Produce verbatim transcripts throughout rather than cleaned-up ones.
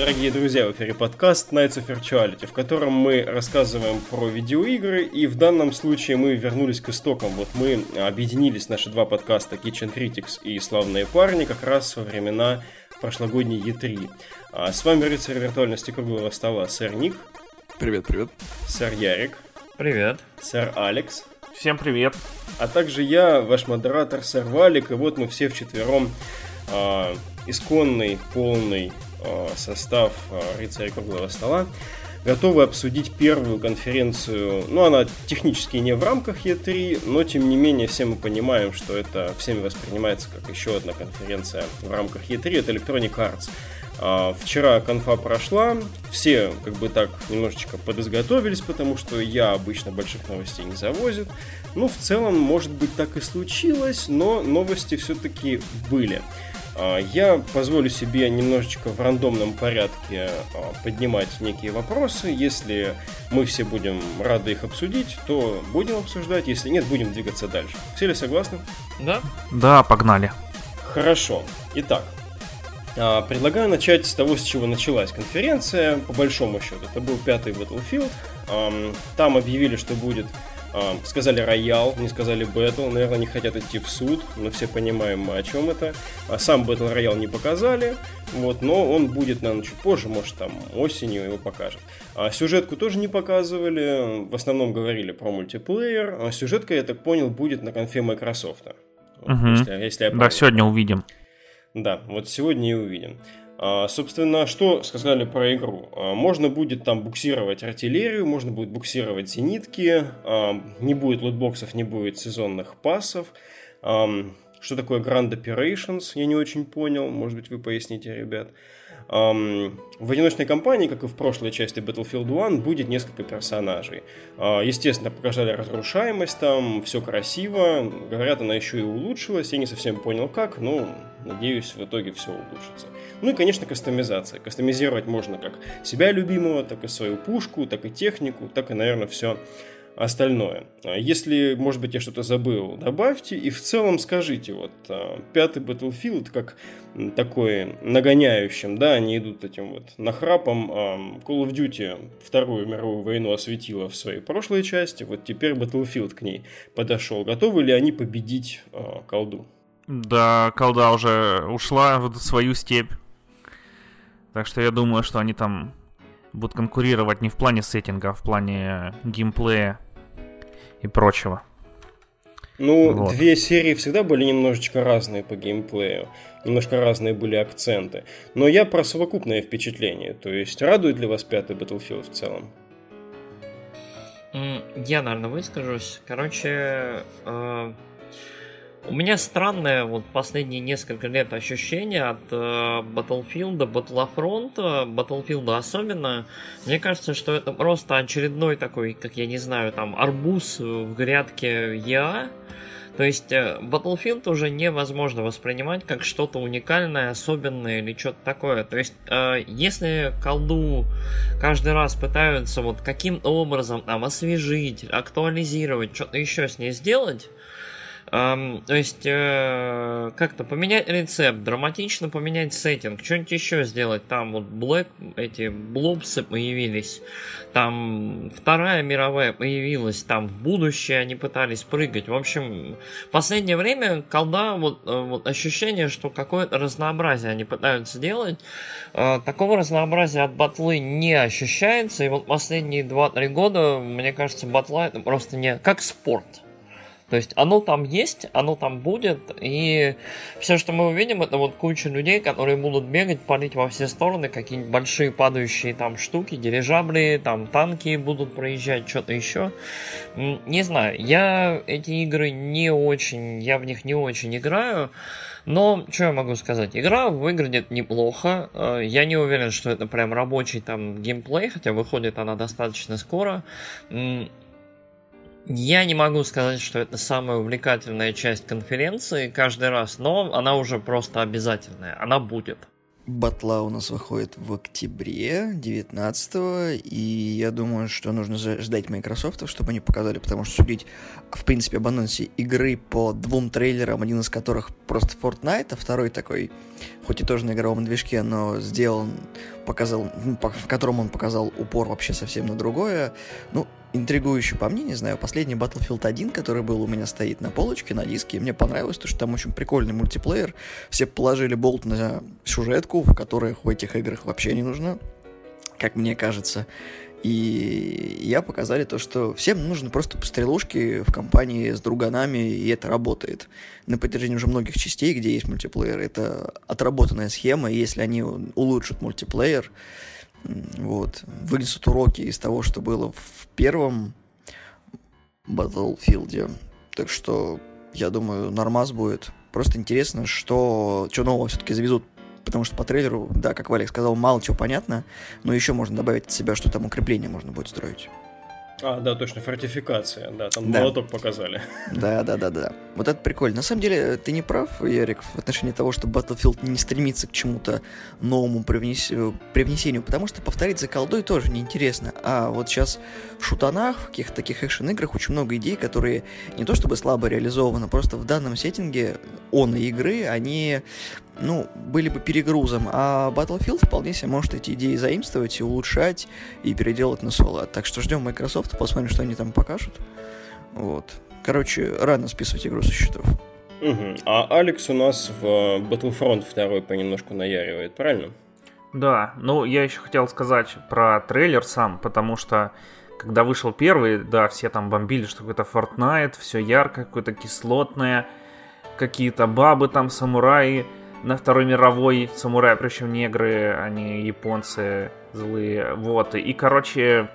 дорогие друзья, в эфире подкаст Nights of Virtuality, в котором мы рассказываем про видеоигры, и в данном случае мы вернулись к истокам. Вот мы объединились, наши два подкаста Kitchen Critics и Славные парни, как раз во времена прошлогодней и три. А с вами рыцарь виртуальности круглого стола, сэр Ник. Привет, привет. Сэр Ярик. Привет. Сэр Алекс. Всем привет. А также я, ваш модератор, сэр Валик, и вот мы все вчетвером... Э, исконный, полный э, состав э, рыцаря круглого стола, готовы обсудить первую конференцию. Ну, она технически не в рамках и три, но, тем не менее, все мы понимаем, что это всеми воспринимается как еще одна конференция в рамках и три, это Electronic Arts. Э, вчера конфа прошла, все, как бы так, немножечко подизготовились, потому что я обычно больших новостей не завозит. Ну, в целом, может быть, так и случилось, но новости все-таки были. Я позволю себе немножечко в рандомном порядке поднимать некие вопросы. Если мы все будем рады их обсудить, то будем обсуждать. Если нет, будем двигаться дальше. Все ли согласны? Да? Да, погнали. Хорошо. Итак, предлагаю начать с того, с чего началась конференция. По большому счету, это был пятый Battlefield. Там объявили, что будет... Сказали роял, не сказали бэтл. Наверное, не хотят идти в суд, но все понимаем мы, о чем это. Сам бэтл роял не показали, вот, но он будет, наверное, чуть позже, может, там осенью его покажут. А сюжетку тоже не показывали, в основном говорили про мультиплеер. А сюжетка, я так понял, будет на конфе Microsoft. Угу. Если, если я помню. Да, сегодня увидим. Да, вот сегодня и увидим. Собственно, что сказали про игру? Можно будет там буксировать артиллерию, можно будет буксировать зенитки, не будет лутбоксов, не будет сезонных пассов. Что такое Grand Operations, я не очень понял, может быть, вы поясните, ребят. В одиночной кампании, как и в прошлой части Battlefield один, будет несколько персонажей. Естественно, показали разрушаемость, там все красиво. Говорят, она еще и улучшилась. Я не совсем понял как, но надеюсь, в итоге все улучшится. Ну и, конечно, кастомизация. Кастомизировать можно как себя любимого, так и свою пушку, так и технику, так и, наверное, все остальное. Если, может быть, я что-то забыл, добавьте. И в целом скажите, вот, пятый Battlefield, как такой нагоняющим, да, они идут этим вот нахрапом. Call of Duty Вторую мировую войну осветила в своей прошлой части, вот теперь Battlefield к ней подошел. Готовы ли они победить колду? Да, колда уже ушла в свою степь. Так что я думаю, что они там... будут конкурировать не в плане сеттинга, а в плане геймплея и прочего. Ну, вот. Две серии всегда были немножечко разные по геймплею. Немножко разные были акценты. Но я про совокупное впечатление. То есть, радует ли вас пятый Battlefield в целом? Я, наверное, выскажусь. Короче, э, у меня странное вот последние несколько лет ощущение от э, Battlefield, Battlefront, Battlefield особенно. Мне кажется, что это просто очередной такой, как я не знаю, там арбуз в грядке ЕА. То есть Battlefield уже невозможно воспринимать как что-то уникальное, особенное или что-то такое. То есть э, если колду каждый раз пытаются вот каким-то образом там освежить, актуализировать, что-то еще с ней сделать... Um, то есть э, как-то поменять рецепт, драматично поменять сеттинг, что-нибудь еще сделать. Там вот Black, эти блобсы появились, там Вторая мировая появилась, там в будущее они пытались прыгать. В общем, в последнее время колда, вот, вот ощущение, что какое-то разнообразие они пытаются делать. э, Такого разнообразия от батлы не ощущается. И вот последние два-три года, мне кажется, батла это просто не как спорт. То есть оно там есть, оно там будет, и все, что мы увидим, это вот куча людей, которые будут бегать, палить во все стороны, какие-нибудь большие падающие там штуки, дирижабли, там танки будут проезжать, что-то еще. Не знаю, я эти игры не очень, я в них не очень играю. Но, что я могу сказать, игра выглядит неплохо, я не уверен, что это прям рабочий там геймплей, хотя выходит она достаточно скоро. Я не могу сказать, что это самая увлекательная часть конференции каждый раз, но она уже просто обязательная, она будет. батла у нас выходит в октябре девятнадцатого, и я думаю, что нужно ждать Microsoft, чтобы они показали, потому что судить, в принципе, об анонсе игры по двум трейлерам, один из которых просто Fortnite, а второй такой, хоть и тоже на игровом движке, но сделан, показал, в котором он показал упор вообще совсем на другое, ну, интригующий по мне, не знаю, последний Battlefield один, который был у меня стоит на полочке, на диске, и мне понравилось то, что там очень прикольный мультиплеер, все положили болт на сюжетку, в которой в этих играх вообще не нужно, как мне кажется, и я показали то, что всем нужны просто пострелушки в компании с друганами, и это работает. На протяжении уже многих частей, где есть мультиплеер, это отработанная схема, и если они улучшат мультиплеер, вот, вынесут уроки из того, что было в первом Battlefield. Так что, я думаю, нормас будет. Просто интересно, что, что нового все-таки завезут. Потому что по трейлеру, да, как Валик сказал, мало чего понятно. Но еще можно добавить от себя, что там укрепление можно будет строить. А, да, точно, фортификация, да, там да. Молоток показали. Да, да, да, да. Вот это прикольно. На самом деле, ты не прав, Ярик, в отношении того, что Battlefield не стремится к чему-то новому привнес... привнесению, потому что повторить за колдой тоже неинтересно. А вот сейчас в шутанах, в каких-то таких экшен-играх очень много идей, которые не то чтобы слабо реализованы, просто в данном сеттинге он и игры, они, ну, были бы перегрузом. А Battlefield вполне себе может эти идеи заимствовать и улучшать, и переделать на соло. Так что ждем Microsoft, посмотрим, что они там покажут. Вот. Короче, рано списывать игру со счетов. Угу. А Алекс у нас в Battlefront второй понемножку наяривает, правильно? Да, ну я еще хотел сказать про трейлер сам, потому что когда вышел первый, да, все там бомбили, что какой-то Fortnite, все ярко, какое-то кислотное, какие-то бабы там, самураи на Второй мировой, самураи, причем негры, они японцы злые, вот, и короче...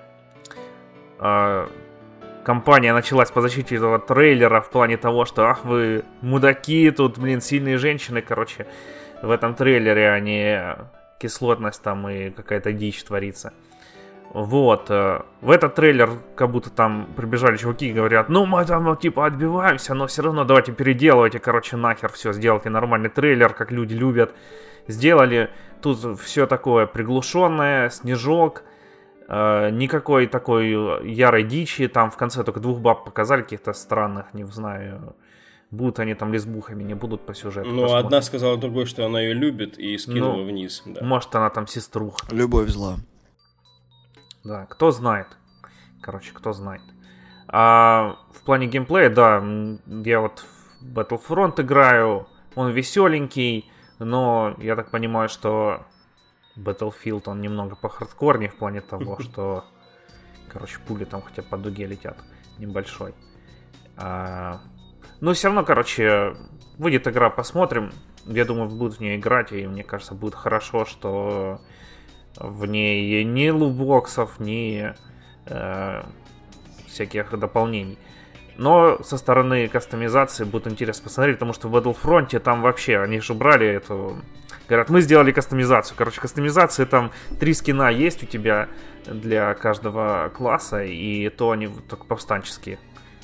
Компания началась по защите этого трейлера в плане того, что ах вы мудаки, тут, блин, сильные женщины, короче, в этом трейлере, а не кислотность там и какая-то дичь творится. Вот, в этот трейлер как будто там прибежали чуваки и говорят, ну мы там ну, типа отбиваемся, но все равно давайте переделывайте, короче, нахер все, сделайте нормальный трейлер, как люди любят. Сделали, тут все такое приглушенное, снежок. Никакой такой ярой дичи. Там в конце только двух баб показали каких-то странных, не знаю. Будут они там лесбухами, не будут по сюжету. Ну, одна сказала другой, что она ее любит, и скинула ну, вниз, да. Может, она там сеструха. Любовь зла. Да, кто знает. Короче, кто знает. А в плане геймплея, да, я вот в Battlefront играю. Он веселенький, но я так понимаю, что Battlefield, он немного похардкорнее в плане того, что, короче, пули там хотя бы по дуге летят, небольшой. А... Но все равно, короче, выйдет игра, посмотрим. Я думаю, будут в нее играть, и мне кажется, будет хорошо, что в ней ни лутбоксов, ни э, всяких дополнений. Но со стороны кастомизации будет интересно посмотреть, потому что в Battlefront там вообще, они же брали эту... Говорят, мы сделали кастомизацию. Короче, кастомизации там три скина есть у тебя для каждого класса, и то они только повстанческие.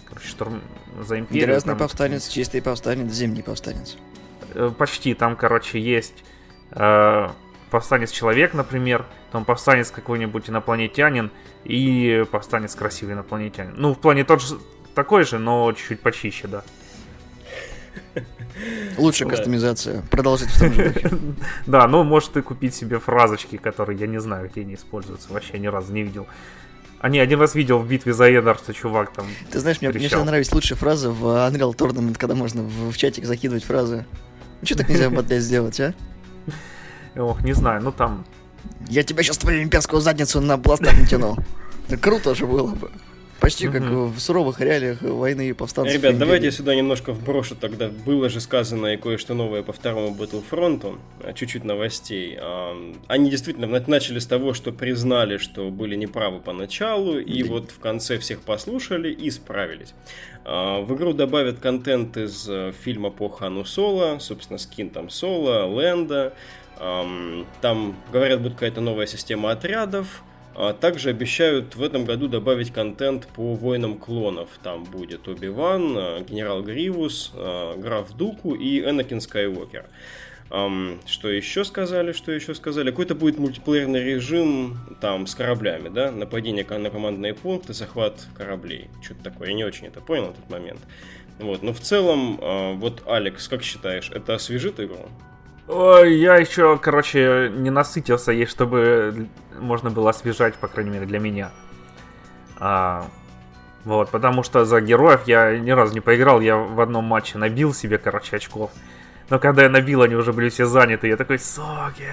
Короче, штурм за империю. Грязный там... повстанец, чистый повстанец, зимний повстанец. Почти. Там, короче, есть э, повстанец-человек, например, там повстанец какой-нибудь инопланетянин и повстанец красивый инопланетянин. Ну, в плане тот же... Такой же, но чуть-чуть почище, да. Лучшая кастомизация. Продолжить в том же духе. Да, ну может ты купить себе фразочки, которые я не знаю, где они используются. Вообще ни разу не видел. А не, один раз видел в битве за Эдар, что чувак там... Ты знаешь, мне всегда нравились лучшие фразы в Unreal Tournament, когда можно в чатик закидывать фразы. Ну что так нельзя в батле сделать, а? Ох, не знаю, ну там... Я тебя сейчас твою имперскую задницу на бластер натянул. Круто же было бы. Почти как mm-hmm. в суровых реалиях войны и повстанцев. Ребят, давайте я сюда немножко вброшу тогда. Было же сказано и кое-что новое по второму Battlefront. Чуть-чуть новостей. Они действительно начали с того, что признали, что были неправы поначалу. И да. Вот в конце всех послушали и исправились. В игру добавят контент из фильма по Хану Соло. Собственно, скин там Соло, Лэнда. Там, говорят, будет какая-то новая система отрядов. Также обещают в этом году добавить контент по «Войнам клонов». Там будет Оби-Ван, генерал Гривус, граф Дуку и Энакин Скайуокер. Um, что еще сказали, что еще сказали? Какой-то будет мультиплеерный режим там с кораблями, да? Нападение на командные пункты, захват кораблей. Что-то такое, я не очень это понял на тот момент. Вот, но в целом, uh, вот, Алекс, как считаешь, это освежит игру? Ой, я еще, короче, не насытился ей, чтобы можно было освежать, по крайней мере, для меня. А... Вот, потому что за героев я ни разу не поиграл, я в одном матче набил себе, короче, очков. Но когда я набил, они уже были все заняты. Я такой, соки!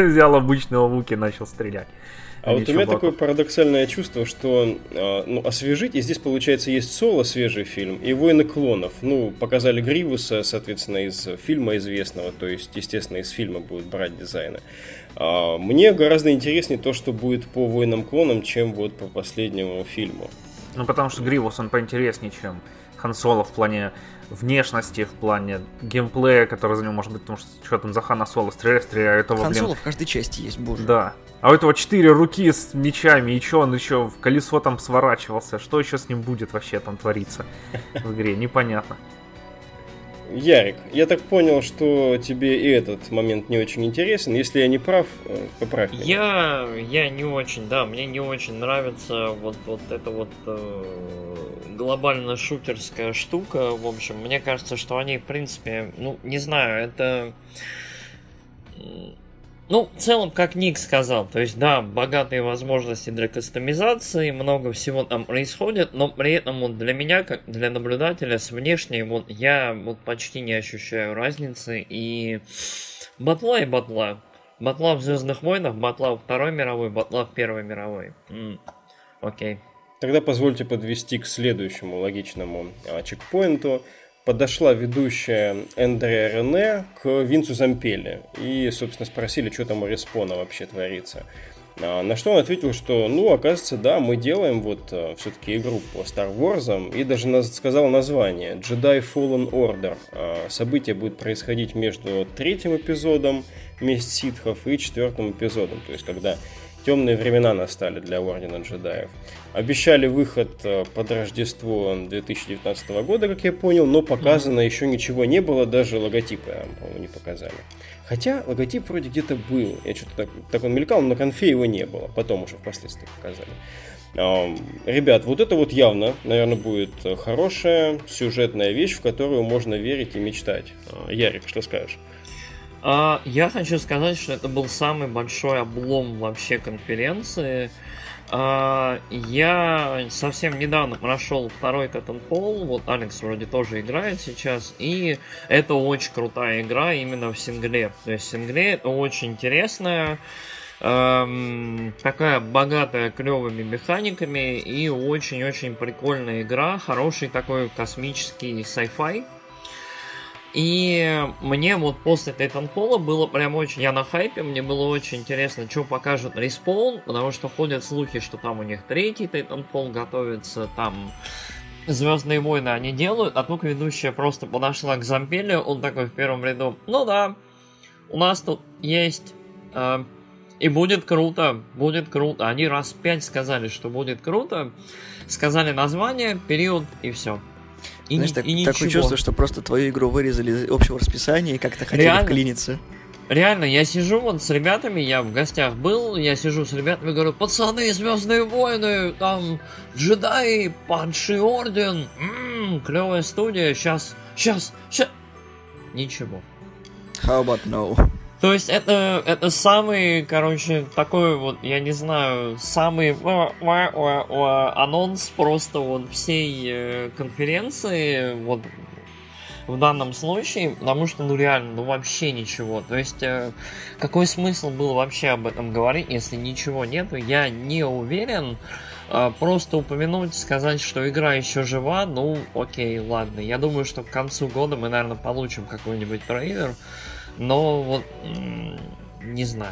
Взял обычного лука и начал стрелять. А вот у меня такое парадоксальное чувство, что ну, освежить, и здесь, получается, есть Соло, свежий фильм, и Войны клонов. Ну, показали Гривуса, соответственно, из фильма известного, то есть, естественно, из фильма будут брать дизайны. Мне гораздо интереснее то, что будет по Войнам клонам, чем вот по последнему фильму. Ну, потому что Гривус, он поинтереснее, чем Хан Соло в плане внешности, в плане геймплея, который за него может быть, потому что что там за Хана Соло стреляет, стреляет этого, блин. Хан Соло в каждой части есть, боже. Да. А у этого четыре руки с мечами, и что он еще в колесо там сворачивался, что еще с ним будет вообще там твориться в игре, непонятно. Ярик, я так понял, что тебе и этот момент не очень интересен. Если я не прав, поправь меня. Я, я не очень, да, мне не очень нравится вот, вот эта вот э, глобально-шутерская штука. В общем, мне кажется, что они, в принципе, ну, не знаю, это... Ну, в целом, как Ник сказал, то есть, да, богатые возможности для кастомизации, много всего там происходит, но при этом вот для меня, как для наблюдателя с внешней, вот я вот почти не ощущаю разницы, и батла и батла. Батла в Звездных войнах, батла во Второй мировой, батла в Первой мировой. М-м, окей. Тогда позвольте подвести к следующему логичному а, чекпоинту. Подошла ведущая Эндре Рене к Винсу Зампелли и, собственно, спросили, что там у Респона вообще творится. На что он ответил, что, ну, оказывается, да, мы делаем вот все-таки игру по Star Wars, и даже сказал название Jedi Fallen Order. Событие будет происходить между третьим эпизодом «Месть ситхов» и четвертым эпизодом, то есть когда... Темные времена настали для Ордена джедаев. Обещали выход под Рождество две тысячи девятнадцатого года, как я понял, но показано mm-hmm. еще ничего не было, даже логотипы, по-моему, не показали. Хотя логотип вроде где-то был, я что-то так, так он мелькал, но на конфе его не было, потом уже впоследствии показали. Ребят, вот это вот явно, наверное, будет хорошая сюжетная вещь, в которую можно верить и мечтать. Ярик, что скажешь? Я хочу сказать, что это был самый большой облом вообще конференции. Я совсем недавно прошел второй Titanfall, вот Алекс вроде тоже играет сейчас, и это очень крутая игра именно в сингле. То есть сингле это очень интересная, такая богатая клевыми механиками и очень-очень прикольная игра, хороший такой космический sci-fi. И мне вот после Titanfall было прям очень... Я на хайпе, мне было очень интересно, что покажет Respawn, потому что ходят слухи, что там у них третий Titanfall готовится, там Звездные войны они делают, а тут ведущая просто подошла к Зампелли, он такой в первом ряду, ну да, у нас тут есть... Э, и будет круто, будет круто. Они раз пять сказали, что будет круто, сказали название, период и все. И знаешь, так, и такое чувство, что просто твою игру вырезали из общего расписания и как-то хотели реально вклиниться. Реально, я сижу вот с ребятами, я в гостях был, я сижу с ребятами и говорю, пацаны, Звездные войны, там, джедаи, падший орден, м-м, клевая студия, сейчас, сейчас, сейчас. Ничего. How about no? То есть это, это самый, короче, такой вот, я не знаю, самый анонс просто вот всей конференции вот в данном случае, потому что ну реально, ну вообще ничего. То есть какой смысл был вообще об этом говорить, если ничего нету, я не уверен. Просто упомянуть, сказать, что игра еще жива, ну окей, ладно. Я думаю, что к концу года мы, наверное, получим какой-нибудь трейлер. Но вот, не знаю.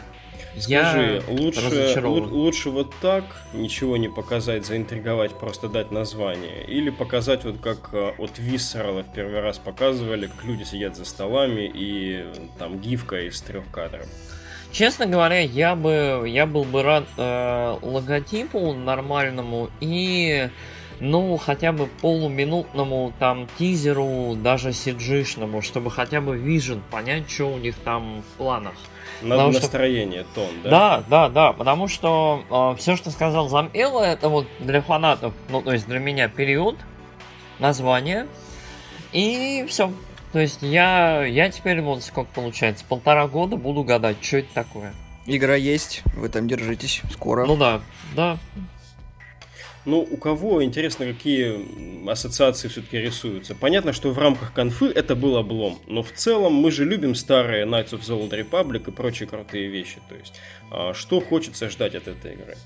Скажи, я лучше, лучше вот так ничего не показать, заинтриговать, просто дать название. Или показать вот как от Visceral'а в первый раз показывали, как люди сидят за столами и там гифка из трех кадров. Честно говоря, я бы я был бы рад э, логотипу нормальному и ну, хотя бы полуминутному там тизеру, даже си джи-шному, чтобы хотя бы Vision понять, что у них там в планах. Надо настроение, что... тон, да? Да, да, да, потому что э, все, что сказал Замела, это вот для фанатов, ну, то есть для меня период, название, и все. То есть я, я теперь, вот сколько получается, полтора года буду гадать, что это такое. Игра есть, вы там держитесь, скоро. Ну да, да. Ну, у кого, интересно, какие ассоциации все-таки рисуются? Понятно, что в рамках конфы это был облом, но в целом мы же любим старые Knights of the Old Republic и прочие крутые вещи. То есть, что хочется ждать от этой игры?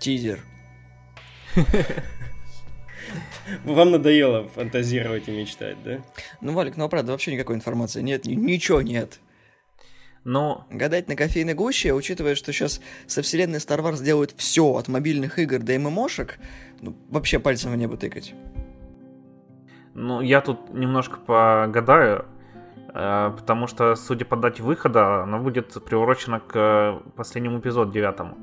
Тизер. Вам надоело фантазировать и мечтать, да? Ну, Валик, ну, правда, вообще никакой информации нет, ничего нет. Но... гадать на кофейной гуще, учитывая, что сейчас со вселенной Star Wars делают все от мобильных игр до ММОшек, ну, вообще пальцем в небо тыкать. Ну, я тут немножко погадаю, потому что, судя по дате выхода, она будет приурочена к последнему эпизоду девятому.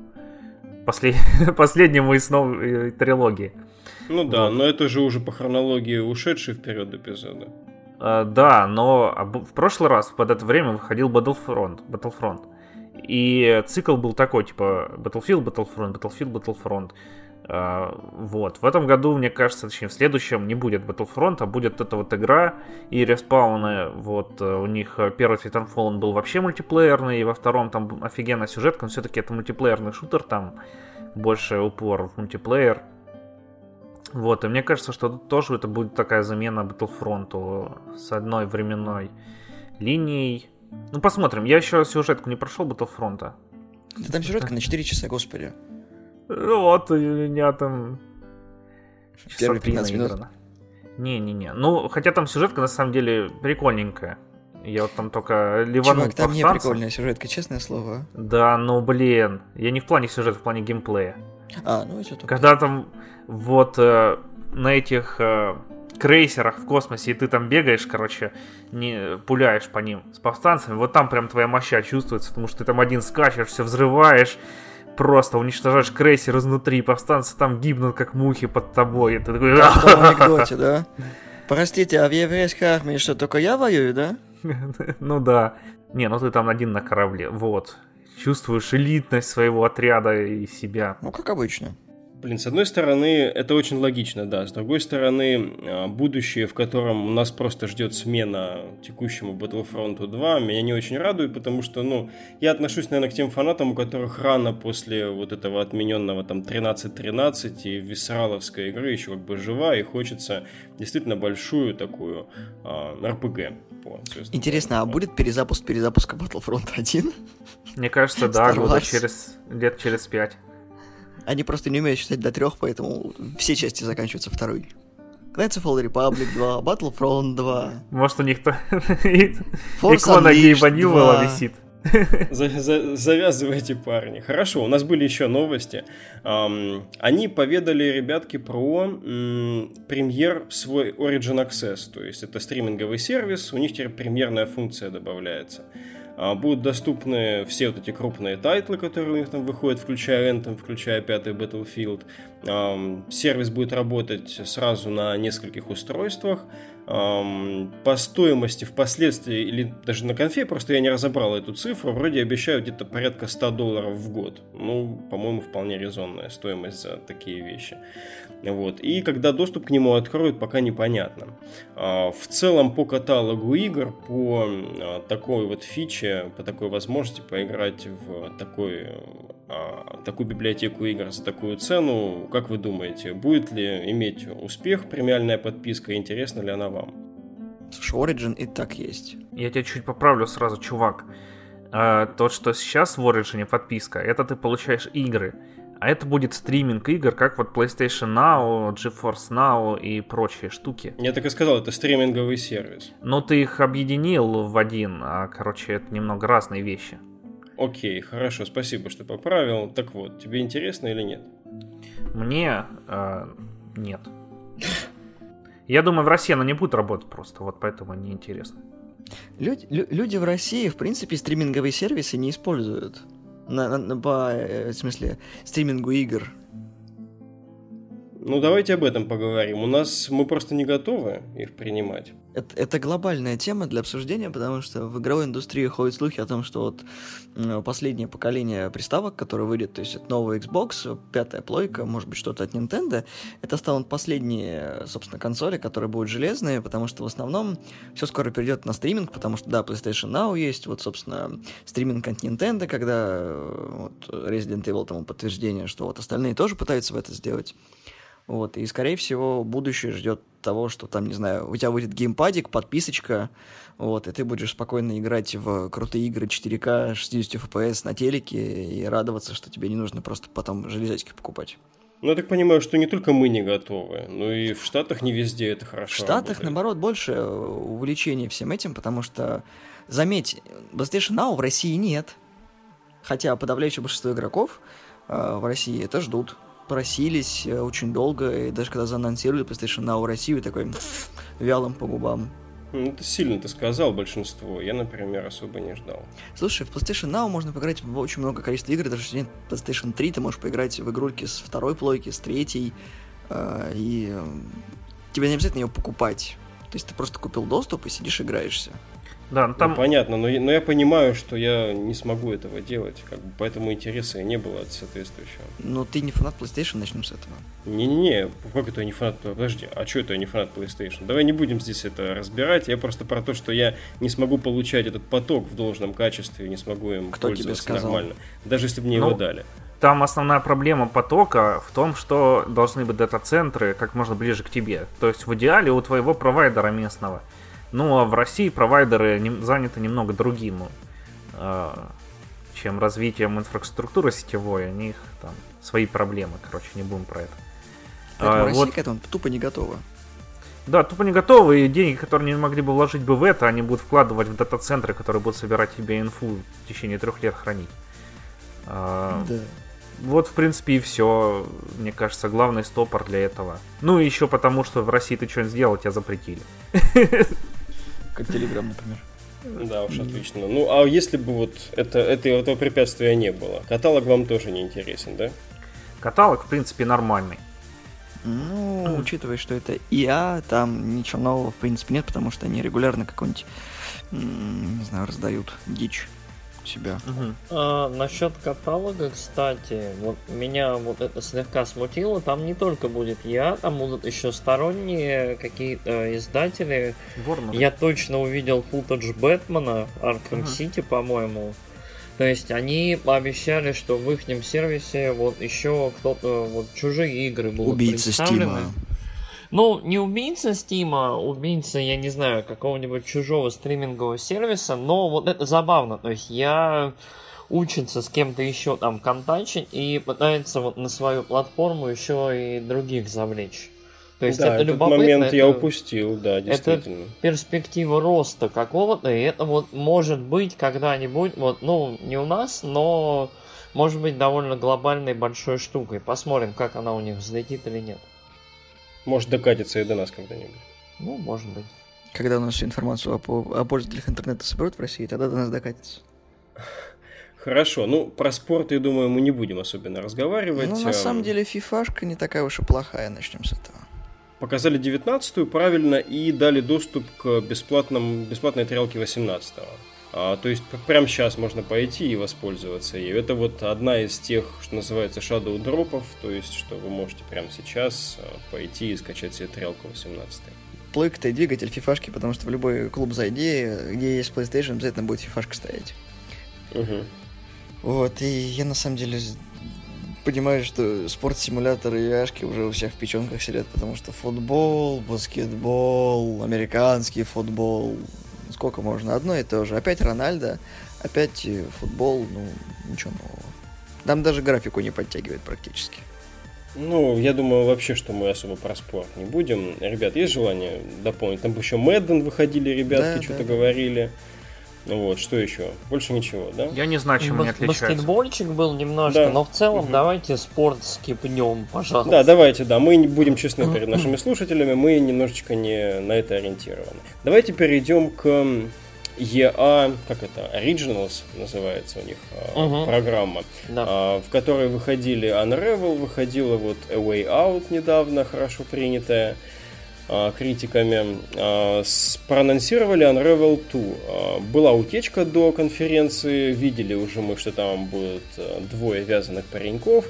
После... Последнему из новой трилогии. Ну да, вот. Но это же уже по хронологии ушедший вперед эпизода. Uh, да, но в прошлый раз под это время выходил Battlefront, Battlefront. И цикл был такой, типа Battlefield, Battlefront, Battlefield, Battlefront. Uh, вот. В этом году, мне кажется, точнее в следующем не будет Battlefront, а будет эта вот игра и респауны. Вот у них первый Titanfall он был вообще мультиплеерный, и во втором там офигенная сюжетка, но все-таки это мультиплеерный шутер, там больше упор в мультиплеер. Вот, и мне кажется, что тут тоже это будет такая замена Battlefront'у с одной временной линией. Ну, посмотрим. Я еще сюжетку не прошел Battlefront'а. Да там сюжетка на четыре часа, господи. Вот, у меня там... Первые пятнадцать минут. Не-не-не. Ну, хотя там сюжетка на самом деле прикольненькая. Я вот там только ливанул повстанца. Чувак, там не прикольная сюжетка, честное слово. Да, ну, блин. Я не в плане сюжета, в плане геймплея. А, ну и все. Когда там вот э, на этих э, крейсерах в космосе, и ты там бегаешь, короче, не, пуляешь по ним с повстанцами, вот там прям твоя моща чувствуется, потому что ты там один скачешь, все взрываешь, просто уничтожаешь крейсер изнутри, повстанцы там гибнут, как мухи под тобой. И ты такой... Да, в том анекдоте, да? Простите, а в еврейской армии что, только я воюю, да? Ну да. Не, ну ты там один на корабле, вот. Чувствуешь элитность своего отряда и себя. Ну, как обычно. Блин, с одной стороны, это очень логично, да. С другой стороны, будущее, в котором нас просто ждет смена текущему Battlefront два, меня не очень радует, потому что, ну, я отношусь, наверное, к тем фанатам, у которых рано после вот этого отмененного там тринадцать тринадцать и висраловской игры еще как бы жива, и хочется действительно большую такую эр пи джи. Интересно, а будет перезапуск перезапуска Battlefront один? Мне кажется, да, года через, лет через пять. Они просто не умеют считать до трех, поэтому все части заканчиваются второй. Knights of Old Republic два, Battlefront два. Может, у них-то икона Гейба Ньюэлла висит. Завязывайте, парни. Хорошо, у нас были еще новости. Они поведали, ребятки, про премьер свой Origin Access. То есть это стриминговый сервис, у них теперь премьерная функция добавляется. Будут доступны все вот эти крупные тайтлы, которые у них там выходят, включая Anthem, включая пятый Battlefield. Сервис будет работать сразу на нескольких устройствах. По стоимости впоследствии, или даже на конфе, просто я не разобрал эту цифру, вроде обещают где-то порядка сто долларов в год. Ну, по-моему, вполне резонная стоимость за такие вещи. Вот. И когда доступ к нему откроют, пока непонятно. В целом, по каталогу игр, по такой вот фиче, по такой возможности поиграть в такой, такую библиотеку игр за такую цену, как вы думаете, будет ли иметь успех премиальная подписка, интересна ли она вам? Слушай, Origin и так есть. Я тебя чуть поправлю сразу, чувак. А, то, что сейчас в Origin подписка, это ты получаешь игры. А это будет стриминг игр, как вот PlayStation Now, GeForce Now и прочие штуки. Я так и сказал, это стриминговый сервис. Но ты их объединил в один, а, короче, это немного разные вещи. Окей, хорошо, спасибо, что поправил. Так вот, тебе интересно или нет? Мне а, нет. Я думаю, в России она не будет работать просто, вот поэтому неинтересно. Люди, лю, люди в России, в принципе, стриминговые сервисы не используют. На, на, на, по, в смысле, стримингу игр. Ну, давайте об этом поговорим. У нас мы просто не готовы их принимать. Это, это глобальная тема для обсуждения, потому что в игровой индустрии ходят слухи о том, что вот последнее поколение приставок, которое выйдет, то есть это новый Xbox, пятая плойка, может быть, что-то от Nintendo, это станут последние, собственно, консоли, которые будут железные, потому что в основном все скоро перейдет на стриминг, потому что, да, PlayStation Now есть, вот, собственно, стриминг от Nintendo, когда вот, Resident Evil тому подтверждение, что вот остальные тоже пытаются в это сделать. Вот, и, скорее всего, будущее ждет того, что там, не знаю, у тебя будет геймпадик, подписочка, вот, и ты будешь спокойно играть в крутые игры четыре ка, шестьдесят эф пи эс на телеке и радоваться, что тебе не нужно просто потом железячки покупать. Ну, я так понимаю, что не только мы не готовы, но и в Штатах не везде это хорошо. В Штатах, работает. Наоборот, больше увлечения всем этим, потому что, заметь, PlayStation Now в России нет, хотя подавляющее большинство игроков э, в России это ждут. Просились очень долго, и даже когда заанонсировали PlayStation Now в Россию, такой вялым по губам. Ну, это сильно ты сказал большинство. Я, например, особо не ждал. Слушай, в PlayStation Now можно поиграть в очень много количества игр. Даже если нет PlayStation три, ты можешь поиграть в игрульки с второй плойки, с третьей. Э, и тебе не обязательно ее покупать. То есть ты просто купил доступ и сидишь играешься. Да, ну, там... ну, понятно, но я, но я понимаю, что я не смогу этого делать, как бы, поэтому интереса и не было от соответствующего. Но ты не фанат PlayStation, начнем с этого. Не-не-не, как это я не фанат? Подожди, а что это я не фанат PlayStation? Давай не будем здесь это разбирать, я просто про то, что я не смогу получать этот поток в должном качестве, не смогу им Кто пользоваться нормально, даже если бы мне ну... его дали. Там основная проблема потока в том, что должны быть дата-центры как можно ближе к тебе, то есть в идеале у твоего провайдера местного. Ну, а в России провайдеры заняты немного другим, чем развитием инфраструктуры сетевой. У них там свои проблемы, короче, не будем про это. Поэтому а, Россия вот... к этому тупо не готова. Да, тупо не готова, и деньги, которые они могли бы вложить бы в это, они будут вкладывать в дата-центры, которые будут собирать тебе инфу в течение трех лет хранить. А... Да. Вот, в принципе, и все. Мне кажется, главный стопор для этого. Ну, и еще потому, что в России ты что-нибудь сделал, тебя запретили. Как Телеграм, например. Да уж, отлично. Ну, а если бы вот это, это, этого препятствия не было? Каталог вам тоже не интересен, да? Каталог, в принципе, нормальный. Ну, учитывая, что это ИА, там ничего нового, в принципе, нет, потому что они регулярно какую-нибудь, не знаю, раздают дичь. Себя. Uh-huh. А, насчет каталога, кстати, вот меня вот это слегка смутило. Там не только будет я, там будут еще сторонние какие-то издатели. Warner. Я точно увидел футаж Бэтмена, Arkham City, uh-huh. по-моему. То есть они пообещали, что в их сервисе вот еще кто-то, вот чужие игры будут Убийцы представлены. Стима. Ну, не убийца Стима, убийца, я не знаю, какого-нибудь чужого стримингового сервиса, но вот это забавно, то есть я учится с кем-то еще там контачить и пытается вот на свою платформу еще и других завлечь. То есть да, это этот любопытно, момент это, я упустил, да, действительно. Это перспектива роста какого-то, и это вот может быть когда-нибудь, вот, ну, не у нас, но может быть довольно глобальной большой штукой. Посмотрим, как она у них взлетит или нет. Может докатиться и до нас когда-нибудь. Ну, может быть. Когда у нас всю информацию о, о пользователях интернета соберут в России, тогда до нас докатится. Хорошо, ну про спорт, я думаю, мы не будем особенно разговаривать. Ну, на самом деле, фифашка не такая уж и плохая, начнем с этого. Показали девятнадцатую, правильно, и дали доступ к бесплатному, бесплатной триалке восемнадцатого. А, то есть прямо сейчас можно пойти и воспользоваться ею. Это вот одна из тех, что называется, shadow дропов, то есть что вы можете прямо сейчас пойти и скачать себе триалку восемнадцать. Плойка-то и двигатель фифашки, потому что в любой клуб зайди, где есть PlayStation, обязательно будет фифашка стоять. Угу. Вот, и я на самом деле понимаю, что спорт-симуляторы и ашки уже у всех в печенках сидят, потому что футбол, баскетбол, американский футбол... Сколько можно? Одно и то же. Опять Рональдо, опять футбол, ну, ничего нового. Там даже графику не подтягивает практически. Ну, я думаю вообще, что мы особо про спорт не будем. Ребят, есть желание дополнить? Там еще Madden выходили, ребятки, да, что-то да, говорили. Вот, что еще? Больше ничего, да? Я не знаю, чем они отличаются. Баскетбольчик был немножко, да. Но в целом угу. Давайте спорт скипнем, пожалуйста. Да, давайте, да, мы будем честны перед нашими слушателями, мы немножечко не на это ориентированы. Давайте перейдем к и эй, как это, Originals называется у них uh-huh. программа, да. в которой выходили Unravel, выходила вот A Way Out недавно, хорошо принятая критиками. Проанонсировали Unravel два. Была утечка до конференции, видели уже мы, что там будут двое вязаных пареньков.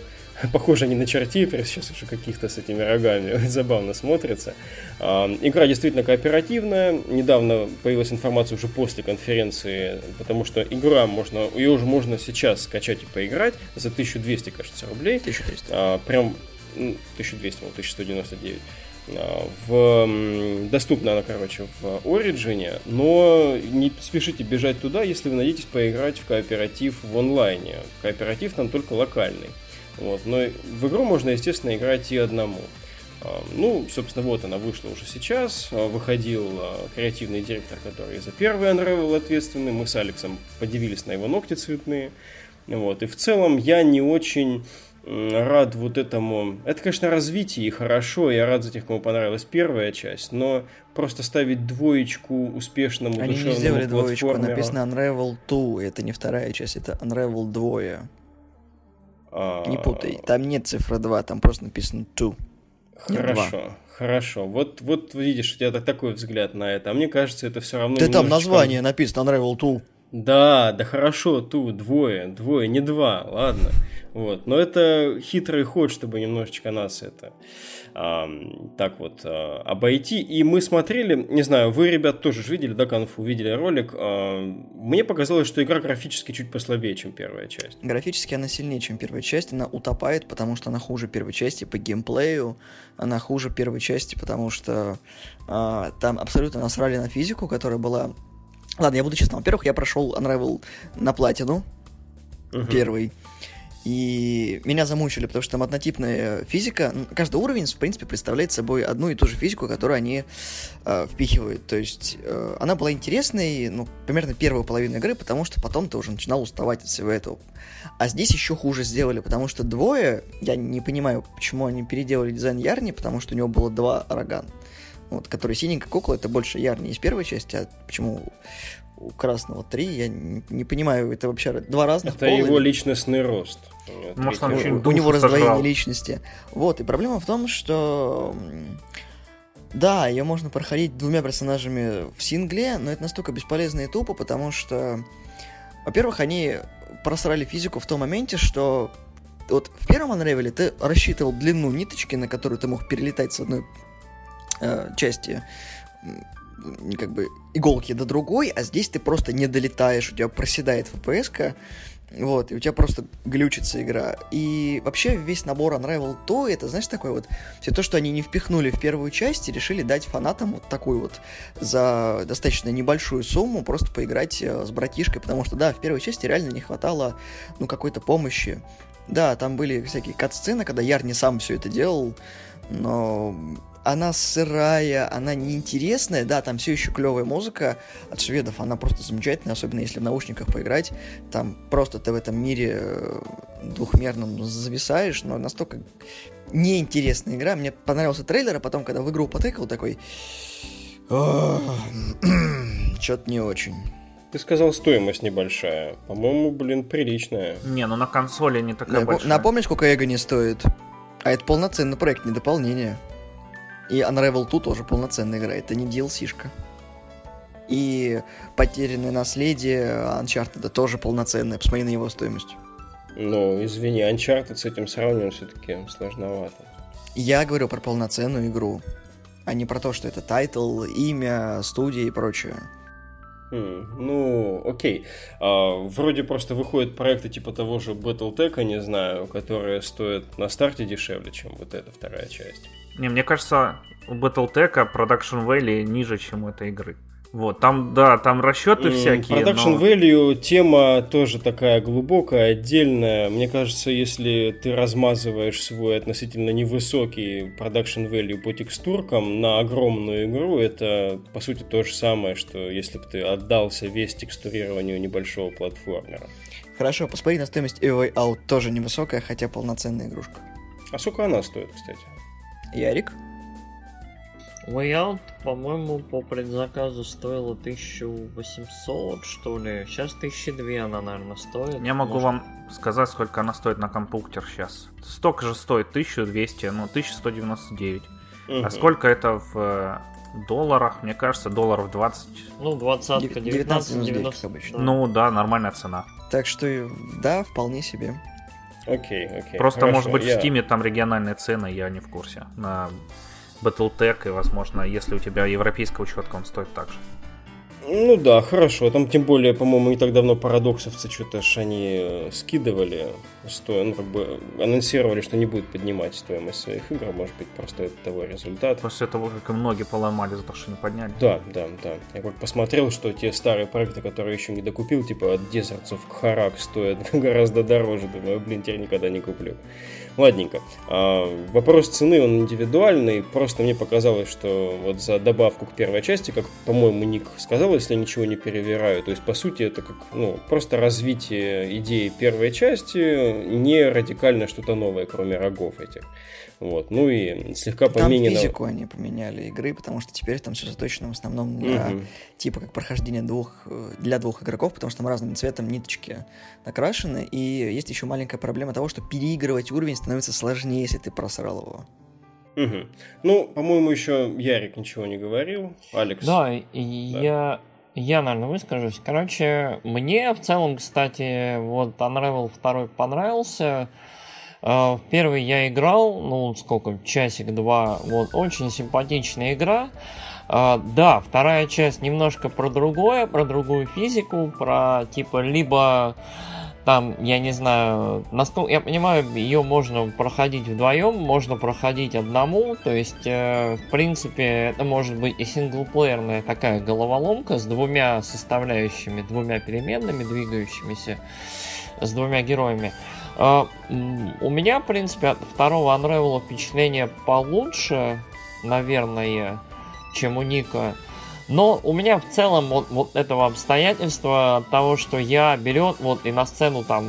Похоже, они на чертипере сейчас уже каких-то с этими рогами. Забавно смотрится. Игра действительно кооперативная. Недавно появилась информация уже после конференции, потому что игра можно, ее уже можно сейчас скачать и поиграть за тысячу двести, кажется, рублей. тысяча триста. Прям тысяча двести, тысяча сто девяносто девять. В... Доступна она, короче, в Origin, но не спешите бежать туда, если вы надеетесь поиграть в кооператив в онлайне. Кооператив там только локальный. Вот. Но в игру можно, естественно, играть и одному. Ну, собственно, вот она вышла уже сейчас. Выходил креативный директор, который за первый Unravel ответственный. Мы с Алексом подивились на его ногти цветные. Вот. И в целом я не очень... рад вот этому. Это, конечно, развитие, и хорошо. Я рад за тех, кому понравилась первая часть, но просто ставить двоечку успешному душевному платформеру... Они не сделали двоечку, написано Unravel два, это не вторая часть, это Unravel два. А... Не путай, там нет цифра два, там просто написано два. Хорошо, хорошо. Вот, вот видишь, у тебя такой взгляд на это, а мне кажется, это все равно... Да немножечко... там название написано Unravel два. Да, да хорошо, ту, двое, двое, не два, ладно. Вот. Но это хитрый ход, чтобы немножечко нас это а, так вот а, обойти. И мы смотрели, не знаю, вы, ребят, тоже же видели, да, Канфу, видели ролик. А, мне показалось, что игра графически чуть послабее, чем первая часть. Графически она сильнее, чем первая часть. Она утопает, потому что она хуже первой части по геймплею. Она хуже первой части, потому что а, там абсолютно насрали на физику, которая была... Ладно, я буду честным. Во-первых, я прошел Unravel на платину, uh-huh. первый, и меня замучили, потому что там однотипная физика. Каждый уровень, в принципе, представляет собой одну и ту же физику, которую они э, впихивают. То есть э, она была интересной, ну, примерно первую половину игры, потому что потом ты уже начинал уставать от всего этого. А здесь еще хуже сделали, потому что двое, я не понимаю, почему они переделали дизайн Ярни, потому что у него было два рога. Вот, который синенькая кукла, это больше Ярни из первой части, а почему у красного три, я не, не понимаю, это вообще два разных это пола. Это его личностный рост. Может, он очень у него раздвоение сожрал. Личности. Вот, и проблема в том, что... Да, ее можно проходить двумя персонажами в сингле, но это настолько бесполезно и тупо, потому что, во-первых, они просрали физику в том моменте, что... Вот в первом Unravel ты рассчитывал длину ниточки, на которую ты мог перелетать с одной части как бы иголки до другой, а здесь ты просто не долетаешь, у тебя проседает эф пи эс-ка, вот, и у тебя просто глючится игра. И вообще весь набор Unravel два, это, знаешь, такое вот, все то, что они не впихнули в первую часть, и решили дать фанатам вот такую вот за достаточно небольшую сумму просто поиграть с братишкой, потому что, да, в первой части реально не хватало, ну, какой-то помощи. Да, там были всякие кат-сцены, когда Ярни сам все это делал, но... Она сырая, она неинтересная, да, там все еще клевая музыка от шведов, она просто замечательная, особенно если в наушниках поиграть, там просто ты в этом мире двухмерном зависаешь, но настолько неинтересная игра. Мне понравился трейлер, а потом, когда в игру потыкал, такой... Чё-то не очень. Ты сказал, стоимость небольшая. По-моему, блин, приличная. Не, ну на консоли не такая Напом- большая. Напомни, сколько эго не стоит? А это полноценный проект, не дополнение. И Unravel два тоже полноценная игра, это не ди эл си-шка. И Потерянное наследие Uncharted тоже полноценное, посмотри на его стоимость. Ну, извини, Uncharted с этим сравнивать все-таки сложновато. Я говорю про полноценную игру, а не про то, что это тайтл, имя, студия и прочее. Mm, ну, окей. А, вроде просто выходят проекты типа того же BattleTech, не знаю, которые стоят на старте дешевле, чем вот эта вторая часть. Не, мне кажется, у BattleTech Production Value ниже, чем у этой игры. Вот, там, да, там расчеты mm, всякие. Production но... Value тема тоже такая глубокая, отдельная. Мне кажется, если ты размазываешь свой относительно невысокий Production Value по текстуркам на огромную игру, это, по сути, то же самое, что если бы ты отдался весь текстурированию небольшого платформера. Хорошо, посмотри на стоимость A Way Out, тоже невысокая, хотя полноценная игрушка. А сколько она стоит, кстати? Ярик? Way Out, по-моему, по предзаказу стоила тысяча восемьсот, что ли. Сейчас тысяча двести она, наверное, стоит. Я могу Может... вам сказать, сколько она стоит на компьютер сейчас. Столько же стоит тысяча двести, ну, тысяча сто девяносто девять. Угу. А сколько это в долларах? Мне кажется, долларов двадцать. Ну, двадцатка, девятнадцать девяносто обычно. Ну, да, нормальная цена. Так что, да, вполне себе. Окей, окей. Просто, хорошо, может быть, я... в Steam там региональные цены, я не в курсе. На BattleTech, и, возможно, если у тебя европейского учетка, он стоит так же. Ну да, хорошо. Там, тем более, по-моему, не так давно парадоксовцы что-то ж они скидывали. Сто... Ну, как бы анонсировали, что не будут поднимать стоимость своих игр. Может быть, просто это того результат. После того, как и многие поломали за то, что не подняли. Да, да, да. Я как посмотрел, что те старые проекты, которые еще не докупил, типа от Дезертов к Харак, стоят гораздо дороже. Думаю, блин, теперь никогда не куплю. Ладненько. А, вопрос цены, он индивидуальный. Просто мне показалось, что вот за добавку к первой части, как, по-моему, Ник сказал, если я ничего не перевираю, то есть, по сути, это как, ну, просто развитие идеи первой части, не радикально что-то новое, кроме рогов этих. Вот. Ну и слегка поменяно... Там физику они поменяли игры, потому что теперь там все заточено в основном на, угу. типа, как прохождение двух, для двух игроков, потому что там разным цветом ниточки накрашены, и есть еще маленькая проблема того, что переигрывать уровень становится сложнее, если ты просрал его. Угу. Ну, по-моему, еще Ярик ничего не говорил. Алекс. Да, да. Я, я, наверное, выскажусь. Короче, мне в целом, кстати, вот Unravel два понравился. В первый я играл, ну, сколько, часик-два. Вот, очень симпатичная игра. Да, вторая часть немножко про другое, про другую физику, про, типа, либо... Там, я не знаю, настол... я понимаю, ее можно проходить вдвоем, можно проходить одному, то есть, э, в принципе, это может быть и синглплеерная такая головоломка с двумя составляющими, двумя переменными двигающимися, с двумя героями. Э, у меня, в принципе, от второго Unravel впечатление получше, наверное, чем у Ника. Но у меня в целом вот, вот этого обстоятельства, от того, что я берет вот и на сцену там...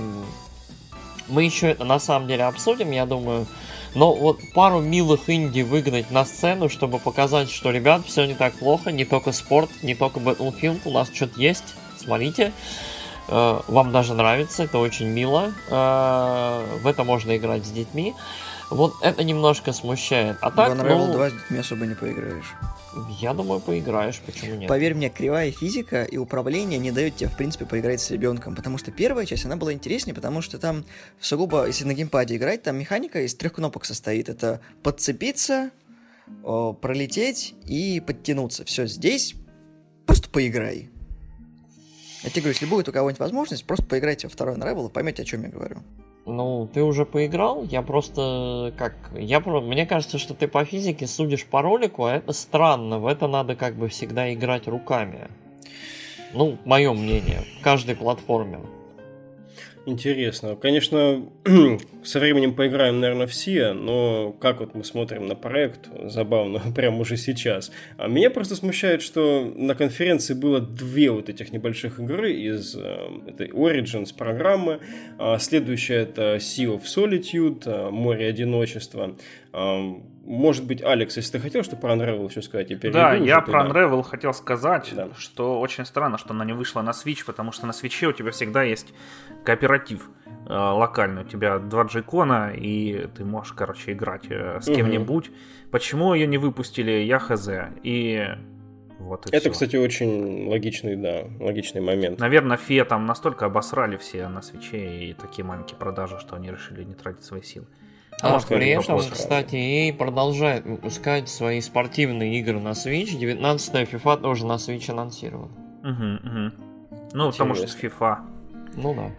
Мы еще это на самом деле обсудим, я думаю. Но вот пару милых инди выгнать на сцену, чтобы показать, что, ребят, все не так плохо. Не только спорт, не только Battlefield, у нас что-то есть. Смотрите, э, вам даже нравится, это очень мило. Э, в это можно играть с детьми. Вот это немножко смущает. А так, в Unravel ну... два с детьми особо не поиграешь. Я думаю, поиграешь, почему нет? Поверь мне, кривая физика и управление не дают тебе, в принципе, поиграть с ребенком, потому что первая часть, она была интереснее, потому что там сугубо, если на геймпаде играть, там механика из трех кнопок состоит. Это подцепиться, пролететь и подтянуться. Все, здесь просто поиграй. Я тебе говорю, если будет у кого-нибудь возможность, просто поиграйте во второй Unravel и поймете, о чем я говорю. Ну, ты уже поиграл, я просто как... я Мне кажется, что ты по физике судишь по ролику, а это странно, в это надо как бы всегда играть руками. Ну, мое мнение, в каждой платформе. Интересно. Конечно, со временем поиграем, наверное, все, но как вот мы смотрим на проект, забавно, прямо уже сейчас. А меня просто смущает, что на конференции было две вот этих небольших игры из этой Origins программы. Следующая это Sea of Solitude, Море одиночества. Может быть, Алекс, если ты хотел, что про Unravel еще сказать, я перейду. Да, я туда. Про Unravel хотел сказать, да. Что очень странно, что она не вышла на Switch, потому что на Switch у тебя всегда есть кооператив э, локальный. У тебя два джейкона, и ты можешь, короче, играть э, с кем-нибудь. Угу. Почему ее не выпустили, я хз. И... Вот это, все. Кстати, очень логичный, да, логичный момент. Наверное, Фе там настолько обосрали все на Switch и такие маленькие продажи, что они решили не тратить свои силы. А, а при этом, вопрос. Кстати, и продолжает выпускать свои спортивные игры на Switch. девятнадцатая FIFA тоже на Switch анонсирована. Угу, угу. Ну, интересно. Потому что FIFA. Ну да.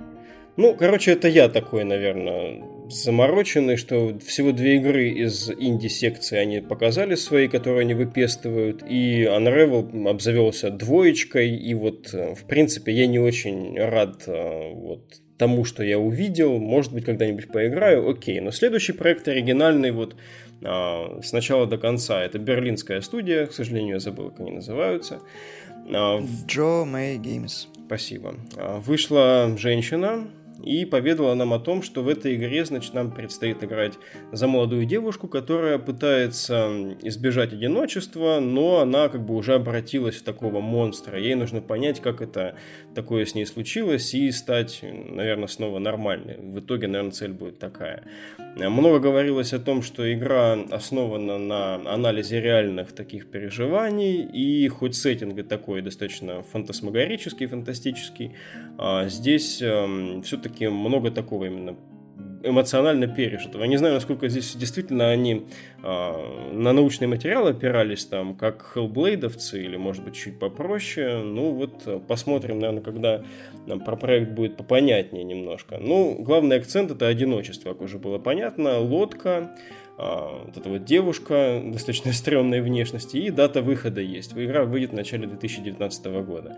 Ну, короче, это я такой, наверное, замороченный, что всего две игры из инди-секции они показали свои, которые они выпестывают, и Unravel обзавелся двоечкой, и вот, в принципе, я не очень рад вот тому, что я увидел, может быть, когда-нибудь поиграю, окей. Но следующий проект оригинальный, вот, а, с начала до конца, это берлинская студия, к сожалению, я забыл, как они называются. Джо Мэй Геймс. Спасибо. А, вышла женщина, и поведала нам о том, что в этой игре, значит, нам предстоит играть за молодую девушку, которая пытается избежать одиночества, но она как бы уже обратилась в такого монстра. Ей нужно понять, как это такое с ней случилось, и стать, наверное, снова нормальной. В итоге, наверное, цель будет такая. Много говорилось о том, что игра основана на анализе реальных таких переживаний, и хоть сеттинг такой достаточно фантасмагорический, фантастический, здесь все-таки много такого именно эмоционально пережитого. Я не знаю, насколько здесь действительно они э, на научные материалы опирались, там, как хеллблейдовцы, или, может быть, чуть попроще. Ну, вот посмотрим, наверное, когда нам про проект будет попонятнее немножко. Ну, главный акцент — это одиночество, как уже было понятно, лодка, э, вот эта вот девушка достаточно стрёмной внешности, и дата выхода есть. Игра выйдет в начале две тысячи девятнадцатого года.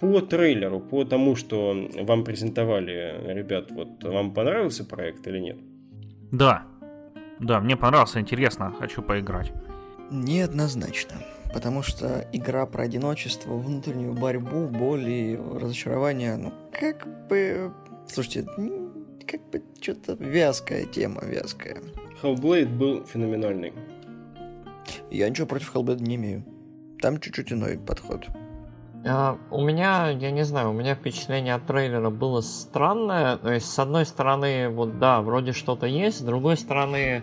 По трейлеру, по тому, что вам презентовали, ребят, вот вам понравился проект или нет? Да, да, мне понравился, интересно, хочу поиграть. Неоднозначно, потому что игра про одиночество, внутреннюю борьбу, боль и разочарование, ну как бы, слушайте, как бы что-то вязкая тема, вязкая. Hellblade был феноменальный. Я ничего против Hellblade не имею, там чуть-чуть иной подход. Uh, у меня, я не знаю, у меня впечатление от трейлера было странное. То есть, с одной стороны, вот да, вроде что-то есть, с другой стороны,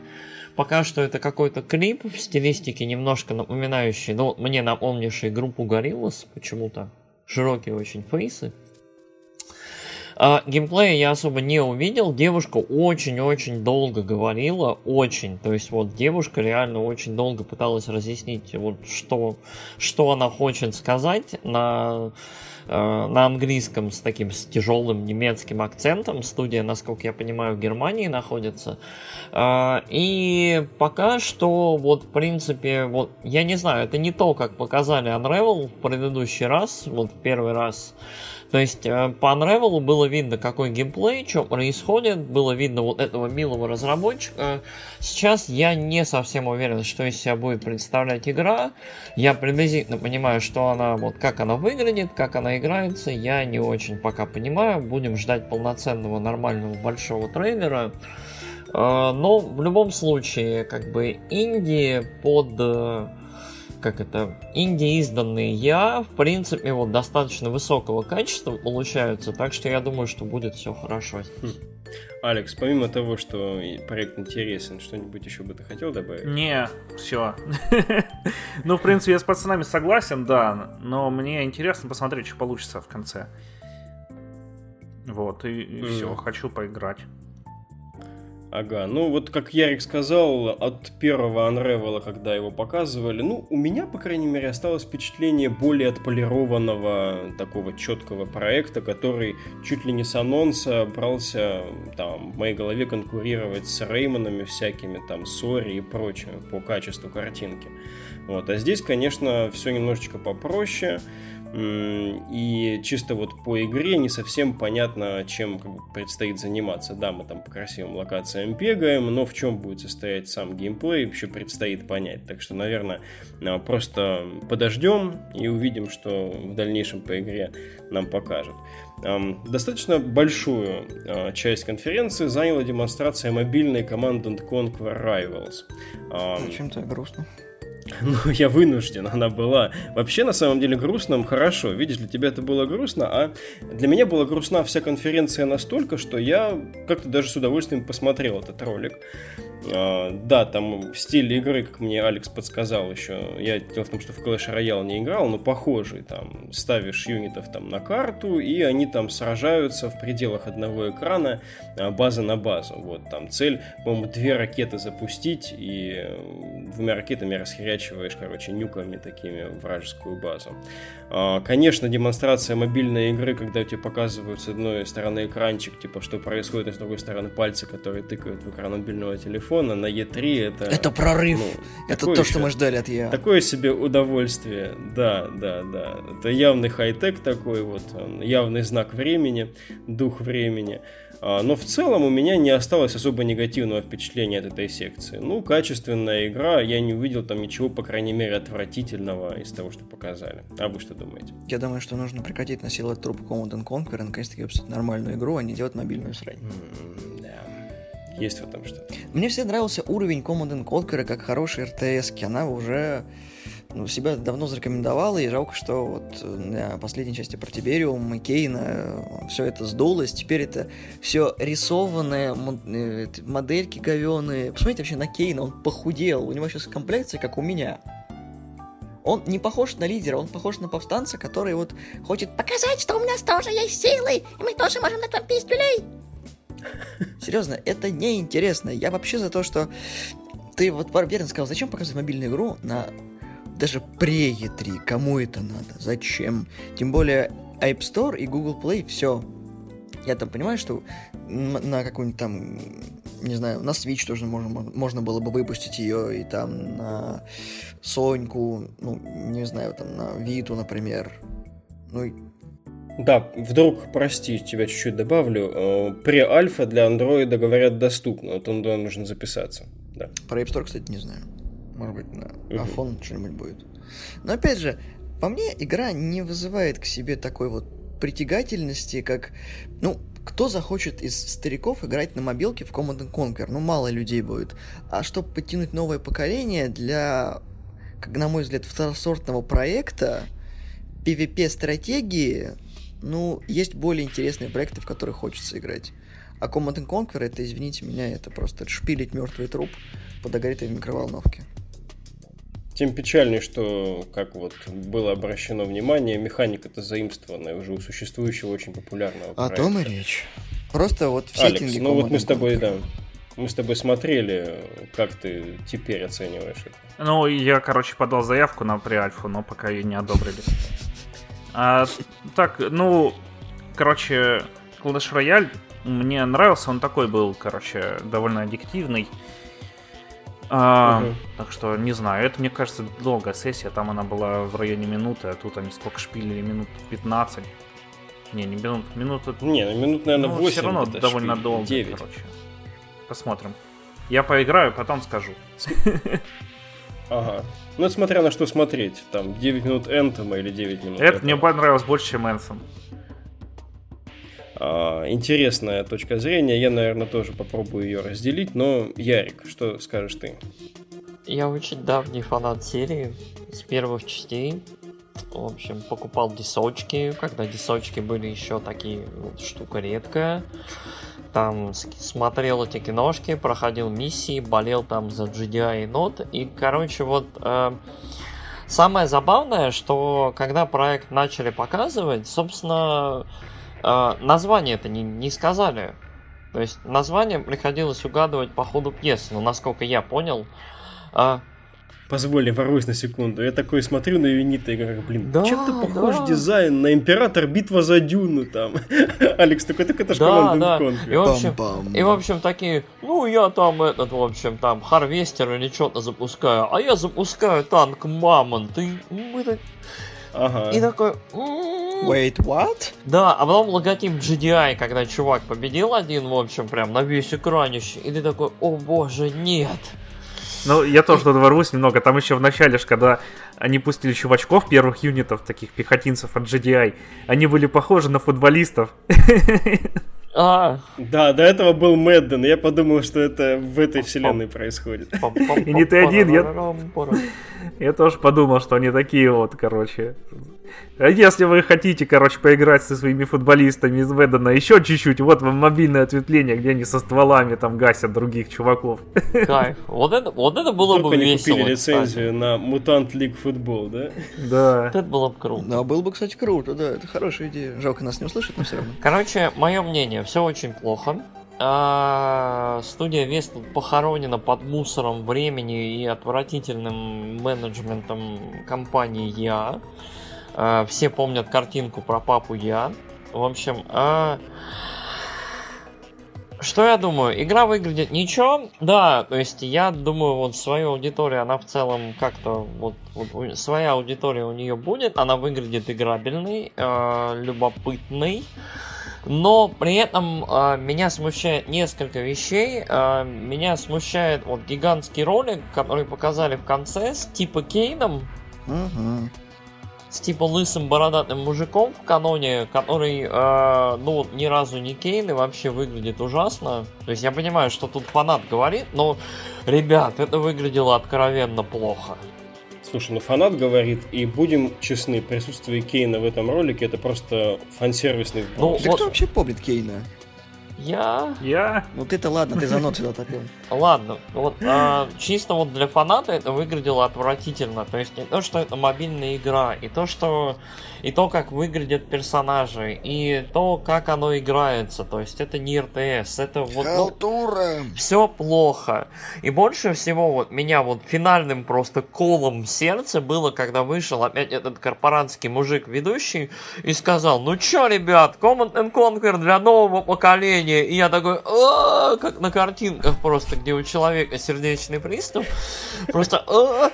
пока что это какой-то клип в стилистике, немножко напоминающий, ну, мне напомнивший группу Gorillaz, почему-то широкие очень фейсы. Uh, геймплея я особо не увидел. Девушка очень-очень долго говорила. Очень. То есть вот девушка реально очень долго пыталась разъяснить, вот что, что она хочет сказать на, uh, на английском с таким с тяжелым немецким акцентом. Студия, насколько я понимаю, в Германии находится. Uh, и пока что, вот в принципе, вот я не знаю, это не то, как показали Unravel в предыдущий раз, вот в первый раз. То есть по Unravel было видно, какой геймплей, что происходит, было видно вот этого милого разработчика. Сейчас я не совсем уверен, что из себя будет представлять игра. Я приблизительно понимаю, что она, вот как она выглядит, как она играется, я не очень пока понимаю. Будем ждать полноценного, нормального, большого трейлера. Но в любом случае, как бы инди под... как это, инди-изданные я, в принципе, вот достаточно высокого качества получаются, так что я думаю, что будет все хорошо. Хм. Алекс, помимо того, что проект интересен, что-нибудь еще бы ты хотел добавить? Не, все. Ну, в принципе, я с пацанами согласен, да, но мне интересно посмотреть, что получится в конце. Вот, и все, хочу поиграть. Ага, ну вот как Ярик сказал, от первого Unravel, когда его показывали, ну, у меня, по крайней мере, осталось впечатление более отполированного, такого четкого проекта, который чуть ли не с анонса брался, там, в моей голове конкурировать с Реймонами всякими, там, Сори и прочим по качеству картинки. Вот, а здесь, конечно, все немножечко попроще. И чисто вот по игре не совсем понятно, чем как бы предстоит заниматься. Да, мы там по красивым локациям бегаем, но в чем будет состоять сам геймплей, еще предстоит понять. Так что, наверное, просто подождем и увидим, что в дальнейшем по игре нам покажут. Достаточно большую часть конференции заняла демонстрация мобильной Command энд Conquer Rivals. Зачем-то грустно. Ну, я вынужден, она была. Вообще, на самом деле, грустным хорошо. Видишь, для тебя это было грустно, а для меня была грустна вся конференция настолько, что я как-то даже с удовольствием посмотрел этот ролик. А, да, там стиль игры, как мне Алекс подсказал еще. Я дело в том, что в Clash Royale не играл, но похожий. Там ставишь юнитов там на карту, и они там сражаются в пределах одного экрана, база на базу. Вот там цель, по-моему, две ракеты запустить, и двумя ракетами расхерять. Короче, нюками такими вражескую базу. Конечно, демонстрация мобильной игры, когда тебе показывают с одной стороны экранчик, типа что происходит, а с другой стороны пальцы, которые тыкают в экран мобильного телефона. телефона на и три это... Это прорыв. Ну, это то, что мы ждали от и а. Такое себе удовольствие. Да, да, да. Это явный хай-тек такой вот. Явный знак времени, дух времени. Но в целом у меня не осталось особо негативного впечатления от этой секции. Ну, качественная игра, я не увидел там ничего, по крайней мере, отвратительного из того, что показали. А вы что думаете? Я думаю, что нужно прекратить насиловать труп Command энд Conquer и наконец-таки выпустить нормальную игру, а не делать мобильную срань. Mm, да, есть в этом что-то. Мне всегда нравился уровень Command энд Conquer как хорошей эр тэ эс-ки. Она уже... Ну, себя давно зарекомендовала, и жалко, что вот на последней части про Тибериум и Кейна все это сдулось. Теперь это все рисованное, модельки говёные. Посмотрите вообще на Кейна, он похудел. У него сейчас комплекция, как у меня. Он не похож на лидера, он похож на повстанца, который вот хочет показать, что у нас тоже есть силы, и мы тоже можем натомпить людей. Серьезно, это неинтересно. Я вообще за то, что... Ты вот верно сказал, зачем показывать мобильную игру на... Даже при и три, кому это надо? Зачем? Тем более App Store и Google Play, все. Я там понимаю, что на какую-нибудь там, не знаю, на Switch тоже можно, можно было бы выпустить ее, и там на Соньку, ну, не знаю, там на Виту, например. Ну, да, вдруг, прости, тебя чуть-чуть добавлю, пре-альфа для Android, говорят, доступно, вот он туда нужно записаться. Да. Про App Store, кстати, не знаю. Может быть, на iPhone uh-huh. что-нибудь будет. Но опять же, по мне, игра не вызывает к себе такой вот притягательности, как... Ну, кто захочет из стариков играть на мобилке в Command энд Conquer? Ну, мало людей будет. А чтобы подтянуть новое поколение для, как на мой взгляд, второсортного проекта, пи ви пи-стратегии, ну, есть более интересные проекты, в которые хочется играть. А Command энд Conquer, это, извините меня, это просто шпилить мертвый труп под огретой в микроволновке. Тем печальнее, что, как вот было обращено внимание, механика-то заимствованная уже у существующего очень популярного проекта. О том и речь. Просто вот все Алекс, тинги ну вот мы с тобой, да, мы с тобой смотрели, как ты теперь оцениваешь это. Ну, я, короче, подал заявку на преальфу, но пока ее не одобрили. А, так, ну, короче, Clash Royale мне нравился, он такой был, короче, довольно аддиктивный. А, угу. Так что, не знаю, это, мне кажется, долгая сессия, там она была в районе минуты, а тут они сколько шпилили, минут пятнадцать. Не, не минут, минуты... Не, ну минут, наверное, ну, восемь. Все равно довольно шпиль. Долго, девять. Короче. Посмотрим. Я поиграю, потом скажу. Ага. Ну, это смотря на что смотреть, там, девять минут Anthem или девять минут... Это мне понравилось больше, чем Anthem. Интересная точка зрения. Я, наверное, тоже попробую ее разделить. Но, Ярик, что скажешь ты? Я очень давний фанат серии с первых частей. В общем, покупал дисочки, когда дисочки были еще такие вот, штука редкая. Там смотрел эти киношки, проходил миссии, болел там за джи ди ай и нот. И, короче, вот... Э- самое забавное, что когда проект начали показывать, собственно... Uh, название-то не, не сказали. То есть название приходилось угадывать по ходу пьесы, но насколько я понял. Uh... Позволь, воруюсь на секунду. Я такой смотрю на Юнита и говорю, блин, да, чем-то похож да. дизайн на Император, битва за Дюну там. Алекс такой, так это же Команда Конкер. И в общем такие, ну я там этот, в общем, там Харвестер или что-то запускаю, а я запускаю танк Мамонт. И мы так... Ага. И такой... Wait, what? Да, а потом логотип джи ди ай, когда чувак победил один, в общем, прям на весь экранище. И ты такой, о боже, нет. Ну, я тоже тут ворвусь немного. Там еще в начале ж, когда они пустили чувачков, первых юнитов, таких пехотинцев от джи ди ай, они были похожи на футболистов. А. Да, до этого был Мэдден. Я подумал, что это в этой вселенной происходит. И не ты один, я... Я тоже подумал, что они такие вот, короче. Если вы хотите, короче, поиграть со своими футболистами из Мэддена еще чуть-чуть, вот вам мобильное ответвление, где они со стволами там гасят других чуваков. Кайф. Вот это, вот это было только бы они весело. Купили лицензию, кстати, на Mutant League Football, да? Да. Это было бы круто. Да, было бы, кстати, круто, да. Это хорошая идея. Жалко, нас не услышат, но все равно. Короче, мое мнение, все очень плохо. А, студия Вестланд похоронена под мусором времени и отвратительным менеджментом компании и а. А, все помнят картинку про папу и а. В общем, а... Что я думаю? Игра выглядит ничего, да, то есть я думаю, вот свою аудиторию, она в целом как-то, вот, вот своя аудитория у нее будет, она выглядит играбельной, э, любопытной, но при этом э, меня смущает несколько вещей, э, меня смущает вот гигантский ролик, который показали в конце с типа Кейном, угу. с типа лысым бородатым мужиком в каноне, который, э, ну, ни разу не Кейн и вообще выглядит ужасно. То есть я понимаю, что тут фанат говорит, но, ребят, это выглядело откровенно плохо. Слушай, ну фанат говорит, и будем честны, присутствие Кейна в этом ролике — это просто фансервисный... Ну, да вот... кто вообще помнит Кейна? Я... Я... Ну ты-то ладно, ты за нот сюда топил. Ладно, вот а, чисто вот для фаната это выглядело отвратительно. То есть не то, что это мобильная игра, и то, что... и то, как выглядят персонажи, и то, как оно играется. То есть это не эр тэ эс, это вот... Халтура! Ну, все плохо. И больше всего вот меня вот финальным просто колом сердца было, когда вышел опять этот корпорантский мужик-ведущий и сказал: ну чё, ребят, Command and Conquer для нового поколения. И я такой, о, как на картинках просто, где у человека сердечный приступ, просто о,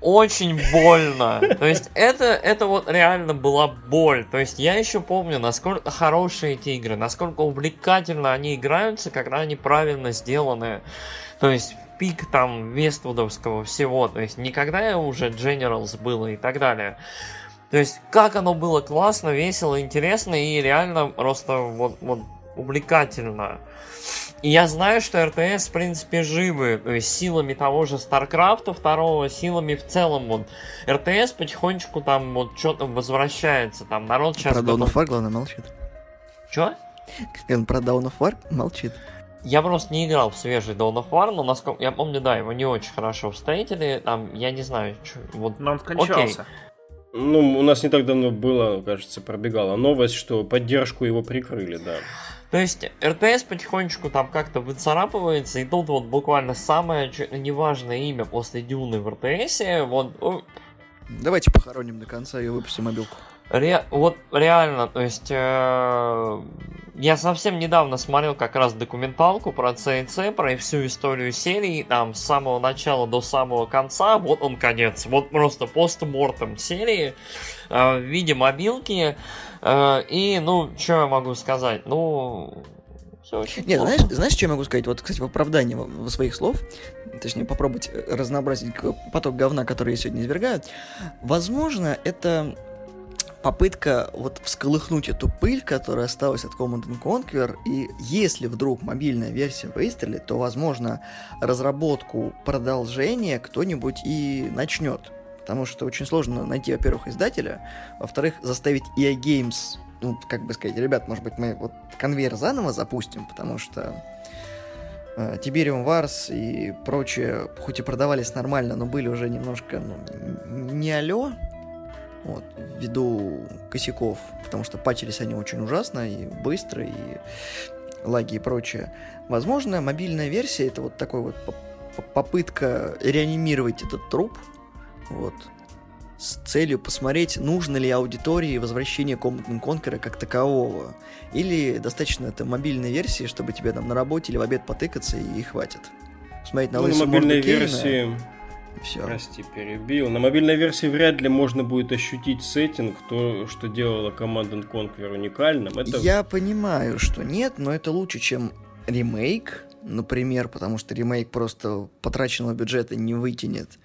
очень больно. То есть это, это вот реально была боль. То есть я еще помню, насколько хорошие эти игры, насколько увлекательно они играются, когда они правильно сделаны. То есть пик там вествудовского всего, то есть никогда уже Generals было и так далее. То есть как оно было классно, весело, интересно и реально просто вот... вот увлекательно. И я знаю, что эр тэ эс в принципе живы, то есть силами того же Старкрафта второго, силами в целом вот эр тэ эс потихонечку там вот что-то возвращается, там народ сейчас... Про Dawn of War, главное, молчит. Чё? Он про Dawn of War молчит. Я просто не играл в свежий Dawn of War, но насколько я помню, да, его не очень хорошо встретили, там, я не знаю, что... Вот... Но он кончался. Окей. Ну, у нас не так давно было, кажется, пробегала новость, что поддержку его прикрыли, да. То есть эр тэ эс потихонечку там как-то выцарапывается, и тут вот буквально самое неважное имя после Дюны в эр тэ эсе, вот... Давайте похороним до конца и выпустим мобилку. Ре- вот реально, то есть э- я совсем недавно смотрел как раз документалку про си эн си, про всю историю серии, там с самого начала до самого конца, вот он конец, вот просто постмортем серии э- в виде мобилки, э- и ну, что я могу сказать, ну... Нет, знаешь, знаешь, что я могу сказать? Вот, кстати, в оправдании своих слов, точнее, попробовать разнообразить поток говна, который я сегодня извергаю, возможно, это попытка вот всколыхнуть эту пыль, которая осталась от Command and Conquer, и если вдруг мобильная версия выстрелит, то, возможно, разработку продолжения кто-нибудь и начнет, потому что очень сложно найти, во-первых, издателя, во-вторых, заставить и эй Games... Ну, как бы сказать, ребят, может быть, мы вот конвейер заново запустим, потому что э, Tiberium Wars и прочее, хоть и продавались нормально, но были уже немножко, ну, не алё, вот, ввиду косяков, потому что патчились они очень ужасно и быстро, и лаги и прочее. Возможно, мобильная версия — это вот такой вот попытка реанимировать этот труп, вот, с целью посмотреть, нужно ли аудитории возвращение Command and Conquer как такового. Или достаточно это мобильной версии, чтобы тебе там на работе или в обед потыкаться, и хватит. Смотреть на ну, лысую морду версии... Кейна. Прости, перебил. На мобильной версии вряд ли можно будет ощутить сеттинг, то, что делало Command and Conquer уникальным. Это... Я понимаю, что нет, но это лучше, чем ремейк, например, потому что ремейк просто потраченного бюджета не вытянет.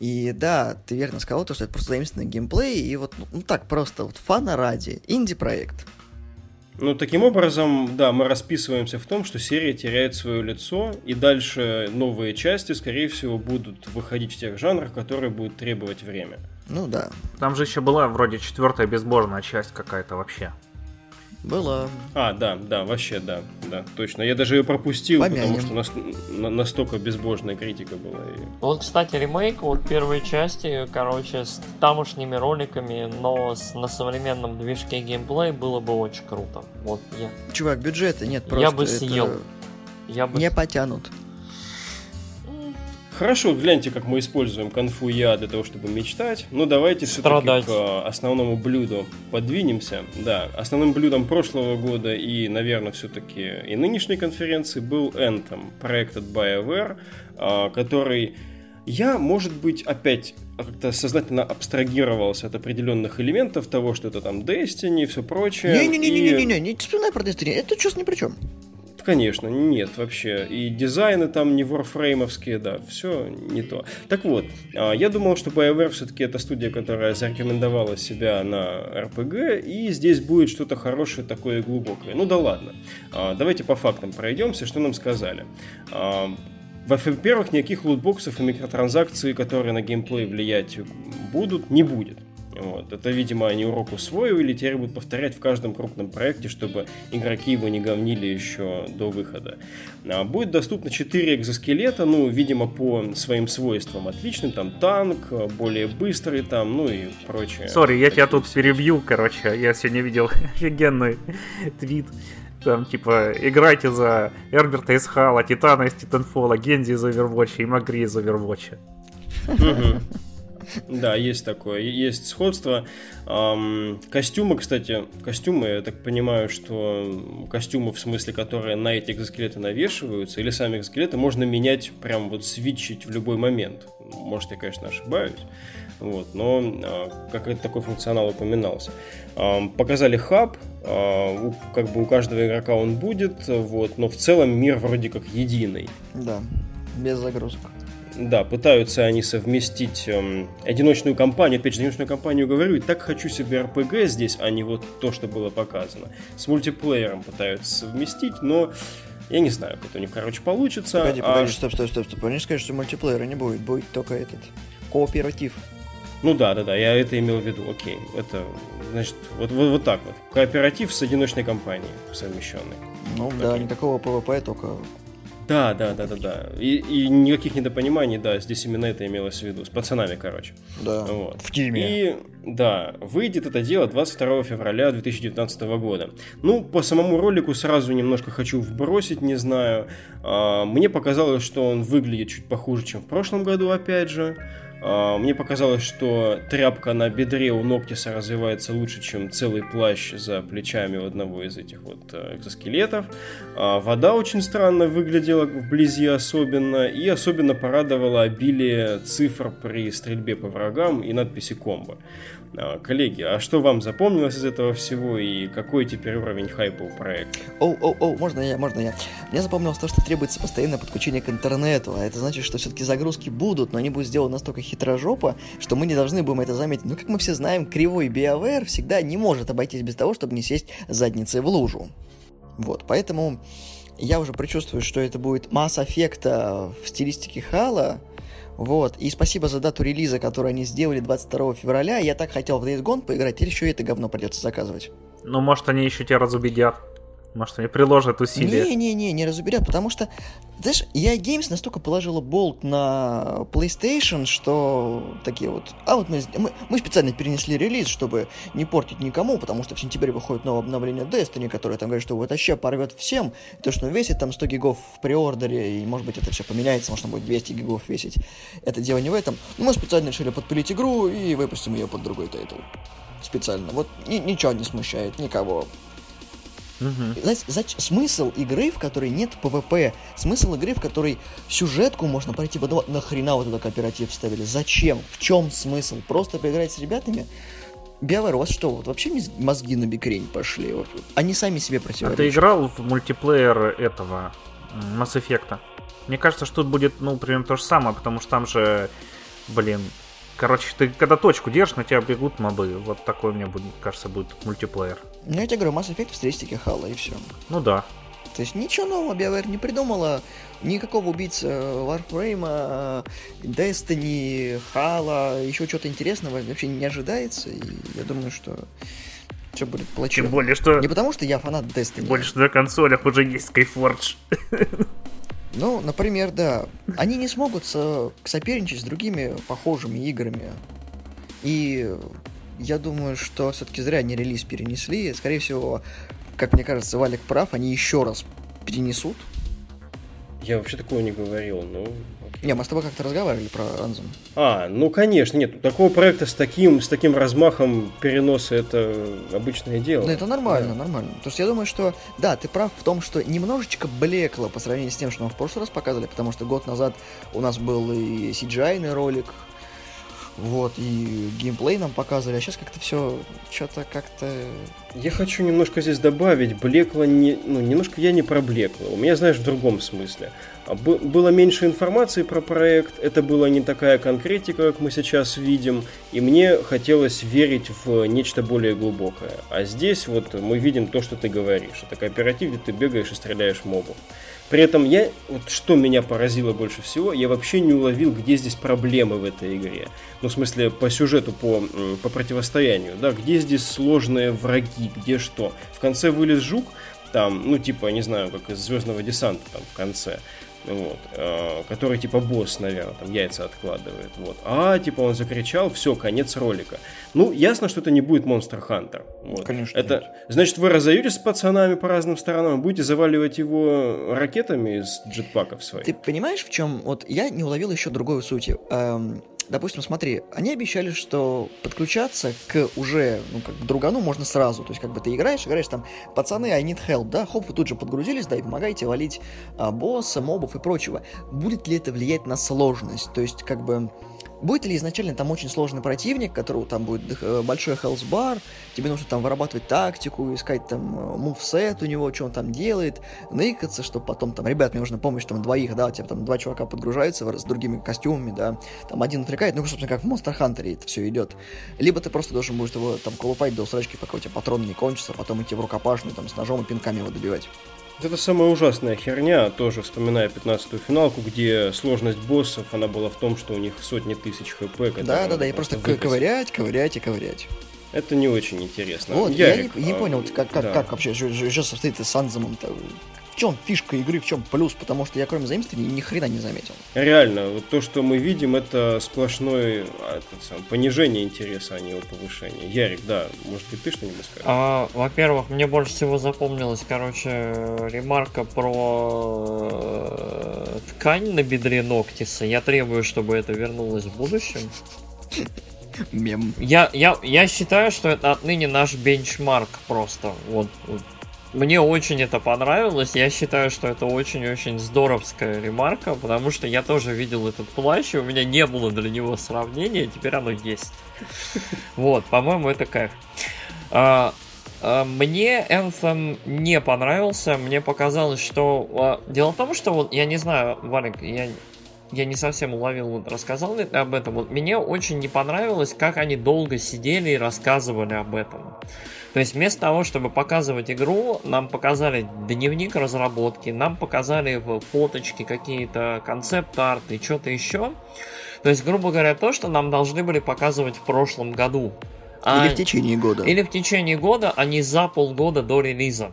И да, ты верно сказал, то, что это просто заимствованный геймплей, и вот ну, так просто, вот фана ради, инди-проект. Ну, таким образом, да, мы расписываемся в том, что серия теряет свое лицо, и дальше новые части, скорее всего, будут выходить в тех жанрах, которые будут требовать время. Ну да. Там же еще была вроде четвертая безбожная часть какая-то вообще. Была. А, да, да, вообще, да, да, точно. Я даже ее пропустил, Помянем. потому что нас, на, настолько безбожная критика была. Вот, кстати, ремейк, вот первой части, короче, с тамошними роликами, но с, на современном движке геймплея было бы очень круто. Вот я. Чувак, бюджета нет просто. Я бы съел. Это... Я бы... Не потянут. хорошо, гляньте, как мы используем конфу и я для того, чтобы мечтать. Но давайте страдать. Все-таки к основному блюду подвинемся. Да, основным блюдом прошлого года и, наверное, все-таки и нынешней конференции был Anthem, проект от BioWare, который... Я, может быть, опять как-то сознательно абстрагировался от определенных элементов того, что это там Destiny и все прочее. Не-не-не-не-не-не, и... не вспоминай про Destiny, это честно ни при чем. Конечно, нет вообще. И дизайны там не ворфреймовские, да, все не то. Так вот, я думал, что BioWare все-таки это студия, которая зарекомендовала себя на эр пи джи, и здесь будет что-то хорошее такое и глубокое. Ну да ладно, давайте по фактам пройдемся, что нам сказали. Во-первых, никаких лутбоксов и микротранзакций, которые на геймплей влиять будут, не будет. Вот. Это, видимо, они урок усвоили, теперь будут повторять в каждом крупном проекте, чтобы игроки его не говнили еще до выхода. Будет доступно четыре экзоскелета, ну, видимо, по своим свойствам. Отличный там танк, более быстрый там, ну и прочее. Сори, я тебя тут перебью, короче, я сегодня видел офигенный твит. Там, типа, играйте за Эрберта из Хала, Титана из Titanfall, Гензи из Overwatch и Магри из Overwatch. Да, есть такое, есть сходство. Костюмы, кстати, костюмы, я так понимаю, что костюмы, в смысле, которые на эти экзоскелеты навешиваются, или сами экзоскелеты, можно менять, прям вот свитчить в любой момент. Может, я, конечно, ошибаюсь, вот, но какой-то такой функционал упоминался. Показали хаб, как бы у каждого игрока он будет, вот, но в целом мир вроде как единый. Да, без загрузок. Да, пытаются они совместить эм, одиночную кампанию, опять же, одиночную кампанию говорю, и так хочу себе эр пи джи здесь, а не вот то, что было показано. С мультиплеером пытаются совместить, но я не знаю, как это у них, короче, получится. Погоди, погоди, а... стоп, стоп, стоп, стоп, они же скажут, что мультиплеера не будет, будет только этот кооператив. Ну да, да, да, я это имел в виду, окей, это, значит, вот, вот, вот так вот, кооператив с одиночной кампанией совмещенной. Ну окей. Да, не такого пи ви пи, только... Да, да, да, да, да. И, и никаких недопониманий, да, здесь именно это имелось в виду. С пацанами, короче. Да, вот. В тиме. И, да, выйдет это дело двадцать второго февраля две тысячи девятнадцатого года. Ну, по самому ролику сразу немножко хочу вбросить, не знаю. А, мне показалось, что он выглядит чуть похуже, чем в прошлом году, опять же. А, мне показалось, что тряпка на бедре у Ноктиса развивается лучше, чем целый плащ за плечами у одного из этих вот экзоскелетов. А, вода очень странно выглядела вблизи особенно, и особенно порадовало обилие цифр при стрельбе по врагам и надписи комбо. А, коллеги, а что вам запомнилось из этого всего и какой теперь уровень хайпа у проекта? Оу, оу, оу, можно я, можно я. Мне запомнилось то, что требуется постоянное подключение к интернету, а это значит, что все-таки загрузки будут, но они будут сделаны настолько хитрожопо, что мы не должны будем это заметить. Но, как мы все знаем, кривой BioWare всегда не может обойтись без того, чтобы не сесть задницей в лужу. Вот, поэтому я уже предчувствую, что это будет Mass Effect в стилистике Halo. Вот, и спасибо за дату релиза, которую они сделали двадцать второго февраля. Я так хотел в Days Gone поиграть, теперь еще и это говно придется заказывать. Ну, может, они еще тебя разубедят. Может, они приложат усилия. Не-не-не, не разуберят, потому что, знаешь, и эй Games настолько положила болт на PlayStation, что такие вот... А вот мы, мы, мы специально перенесли релиз, чтобы не портить никому, потому что в сентябре выходит новое обновление Destiny, которое там говорит, что вот вообще порвет всем. То, что весит там сто гигов в приордере, и, может быть, это все поменяется, может, он будет двести гигов весить. Это дело не в этом. Но мы специально решили подпилить игру и выпустим ее под другой тайтл. Специально. Вот ни, ничего не смущает никого. Uh-huh. Знаете, за, смысл игры, в которой нет пи ви пи, смысл игры, в которой сюжетку можно пройти в одного... Нахрена вот этот кооператив вставили? Зачем? В чем смысл? Просто поиграть с ребятами? BioWare, у вас что, вот вообще мозги на бикрень пошли? Вот. Они сами себе противоречат. А ты играл в мультиплеер этого Mass Effect? Мне кажется, что тут будет, ну, примерно то же самое, потому что там же, блин, короче, ты когда точку держишь, на тебя бегут мобы. Вот такой, мне будет, кажется, будет мультиплеер. Ну, я тебе говорю, Mass Effect в стилистике Halo, и все. Ну да. То есть ничего нового BioWare не придумала. Никакого убийца Warframe, Destiny, Halo, еще чего-то интересного вообще не ожидается. И я думаю, что все будет плачевно. Тем более, что... Не потому, что я фанат Destiny. Тем более, что на консолях уже есть Skyforge. Ну, например, да. Они не смогут со- соперничать с другими похожими играми. И я думаю, что все-таки зря они релиз перенесли. Скорее всего, как мне кажется, Валик прав, они еще раз перенесут. Я вообще такого не говорил, но... Не, мы с тобой как-то разговаривали про Anthem. А, ну конечно, нет. Такого проекта с таким, с таким размахом переноса — это обычное дело. Да, это нормально, да. нормально. То есть я думаю, что, да, ты прав в том, что немножечко блекло по сравнению с тем, что мы в прошлый раз показывали, потому что год назад у нас был и си джи ай-ный ролик, вот, и геймплей нам показывали, а сейчас как-то все что-то как-то... Я хочу немножко здесь добавить, блекло не... Ну, немножко я не про блекло, у меня, знаешь, в другом смысле. Было меньше информации про проект, это была не такая конкретика, как мы сейчас видим, и мне хотелось верить в нечто более глубокое. А здесь вот мы видим то, что ты говоришь. Это кооператив, где ты бегаешь и стреляешь мобов. При этом я, вот что меня поразило больше всего, я вообще не уловил, где здесь проблемы в этой игре. Ну, в смысле, по сюжету, по, по противостоянию, да, где здесь сложные враги, где что. В конце вылез жук, там, ну, типа, не знаю, как из «Звездного десанта» там в конце, вот, э, который, типа, босс, наверное, там яйца откладывает, вот. А, типа, он закричал, все, конец ролика. Ну, ясно, что это не будет Monster Hunter. Вот. Конечно. Это, нет. Значит, вы разойдетесь с пацанами по разным сторонам, будете заваливать его ракетами из джетпаков своих. Ты понимаешь, в чем... Вот я не уловил еще другой сути. Эм, допустим, смотри, они обещали, что подключаться к уже, ну, как к другану можно сразу. То есть, как бы ты играешь, играешь там, пацаны, I need help, да, хоп, вы тут же подгрузились, да, и помогаете валить а, босса, мобов и прочего. Будет ли это влиять на сложность? То есть, как бы... Будет ли изначально там очень сложный противник, которого там будет большой хелс-бар, тебе нужно там вырабатывать тактику, искать там мувсет у него, что он там делает, ныкаться, чтобы потом там, ребят, мне нужна помощь, там двоих, да, тебе там два чувака подгружаются с другими костюмами, да, там один отвлекает, ну, собственно, как в Monster Hunter это все идет. Либо ты просто должен будешь его там колупать до срачки, пока у тебя патроны не кончатся, а потом идти в рукопашную, там, с ножом и пинками его добивать. Это самая ужасная херня, тоже вспоминая пятнадцатую финалку, где сложность боссов, она была в том, что у них сотни тысяч хп. Да-да-да, и просто выпуск... ковырять, ковырять и ковырять. Это не очень интересно. Вот, Ярик, я не, не а... понял, как, как, да. как вообще, что состоит с Анзамом-то? В чем фишка игры, в чем плюс? Потому что я, кроме заимствований, ни хрена не заметил. Реально, вот то, что мы видим, это сплошное а, это сам, понижение интереса, а не его повышение. Ярик, да, может быть, ты что-нибудь скажешь? А, во-первых, мне больше всего запомнилась, короче, ремарка про ткань на бедре Ноктиса. Я требую, чтобы это вернулось в будущем. Мем. Я, я, я считаю, что это отныне наш бенчмарк просто. Вот, вот. Мне очень это понравилось, я считаю, что это очень-очень здоровская ремарка, потому что я тоже видел этот плащ, и у меня не было для него сравнения, теперь оно есть. Вот, по-моему, это кайф. Мне Anthem не понравился, мне показалось, что... Дело в том, что, вот, я не знаю, Валик, я... Я не совсем уловил, вот, рассказал ли ты об этом. Вот, мне очень не понравилось, как они долго сидели и рассказывали об этом. То есть вместо того, чтобы показывать игру, нам показали дневник разработки, нам показали фоточки, какие-то концепт-арты, что-то еще. То есть, грубо говоря, то, что нам должны были показывать в прошлом году. Или а... в течение года. Или в течение года, а не за полгода до релиза.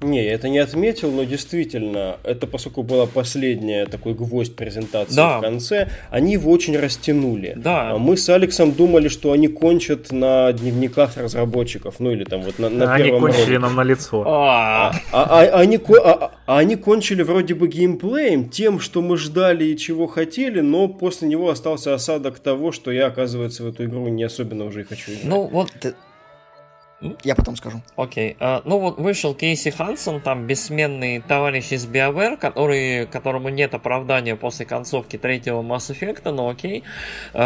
Не, я это не отметил, но действительно, это, поскольку была последняя такой гвоздь презентации, да, в конце, они его очень растянули. Да. Мы с Алексом думали, что они кончат на дневниках разработчиков, ну или там вот на, на они первом... Они кончили роде. Нам на лицо. А, а, а, они, а, а они кончили вроде бы геймплеем, тем, что мы ждали и чего хотели, но после него остался осадок того, что я, оказывается, в эту игру не особенно уже и хочу играть. Ну вот... Я потом скажу. Окей. Okay. Uh, ну вот вышел Кейси Хансен, там бессменный товарищ из BioWare, который, которому нет оправдания после концовки третьего Mass Effect, но окей. Okay.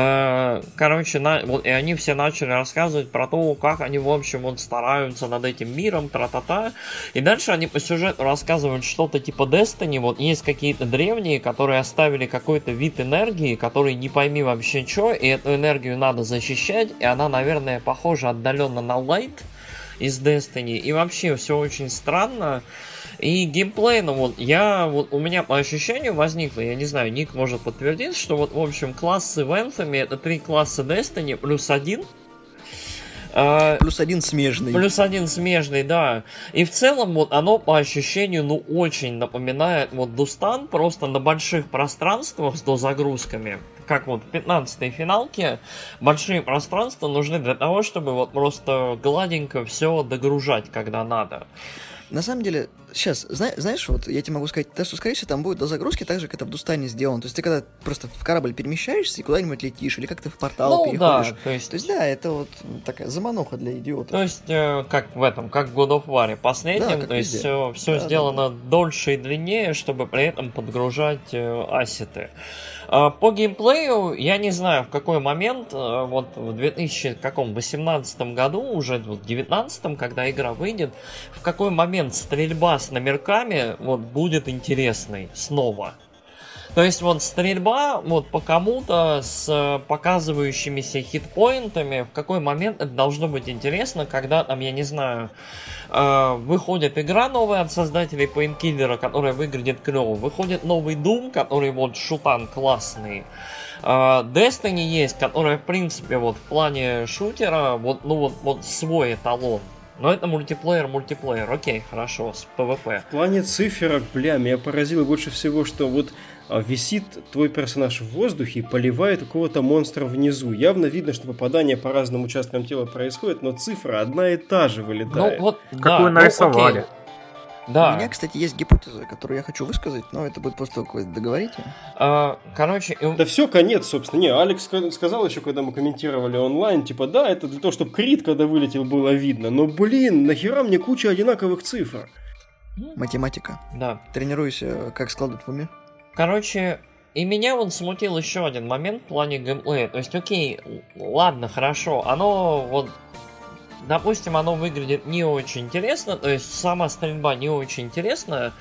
Uh, короче, на... вот, и они все начали рассказывать про то, как они, в общем, вот, стараются над этим миром, тра-та-та. И дальше они по сюжету рассказывают что-то типа Destiny. Вот есть какие-то древние, которые оставили какой-то вид энергии, который не пойми вообще что, и эту энергию надо защищать, и она, наверное, похожа отдаленно на Light из Destiny, и вообще все очень странно. И геймплей, ну вот, я, вот у меня по ощущению возникло, я не знаю, Ник может подтвердить, что вот, в общем, классы в Anthem — это три класса Destiny плюс один. Плюс один смежный. Плюс один смежный, да. И в целом, вот, оно по ощущению, ну, очень напоминает вот Дустан, просто на больших пространствах с дозагрузками. Как вот в пятнадцатой финалке большие пространства нужны для того, чтобы вот просто гладенько все догружать, когда надо. На самом деле, сейчас, знаешь, вот я тебе могу сказать, то, что, скорее всего, там будет до загрузки так же, как это в Дустане сделано. То есть ты когда просто в корабль перемещаешься и куда-нибудь летишь, или как-то в портал ну, переходишь. Да, то, есть... то есть, да, это вот такая замануха для идиотов. То есть, э, как в этом, как в God of War последнем, да, то есть все, все да, сделано да, да. дольше и длиннее, чтобы при этом подгружать э, ассеты. Э, по геймплею, я не знаю, в какой момент, э, вот в две тысячи восемнадцатом году, уже в две тысячи девятнадцатом, когда игра выйдет, в какой момент стрельба с номерками вот, будет интересной снова. То есть вот стрельба вот, по кому-то с показывающимися хитпоинтами, в какой момент это должно быть интересно, когда там, я не знаю, э, выходит игра новая от создателей Painkiller, которая выглядит клево, выходит новый Doom, который вот шутан классный, Destiny есть, которая в принципе вот в плане шутера вот, ну, вот, вот свой эталон. Но это мультиплеер, мультиплеер, окей, хорошо, с пи ви пи. В плане циферок, бля, меня поразило больше всего, что вот висит твой персонаж в воздухе и поливает какого-то монстра внизу. Явно видно, что попадание по разным участкам тела происходит, но цифра одна и та же вылетает. Ну, вот, какую да, нарисовали. Ну, да. У меня, кстати, есть гипотеза, которую я хочу высказать, но это будет после того, как вы договорите. А, короче... Да все, конец, собственно. Не, Алекс сказал еще, когда мы комментировали онлайн, типа, да, это для того, чтобы крит, когда вылетел, было видно. Но, блин, нахера мне куча одинаковых цифр? Математика. Да. Тренируюсь, как складывать в уме. Короче... И меня он смутил еще один момент в плане геймплея. То есть, окей, ладно, хорошо, оно вот... Допустим, оно выглядит не очень интересно, то есть сама стрельба не очень интересная,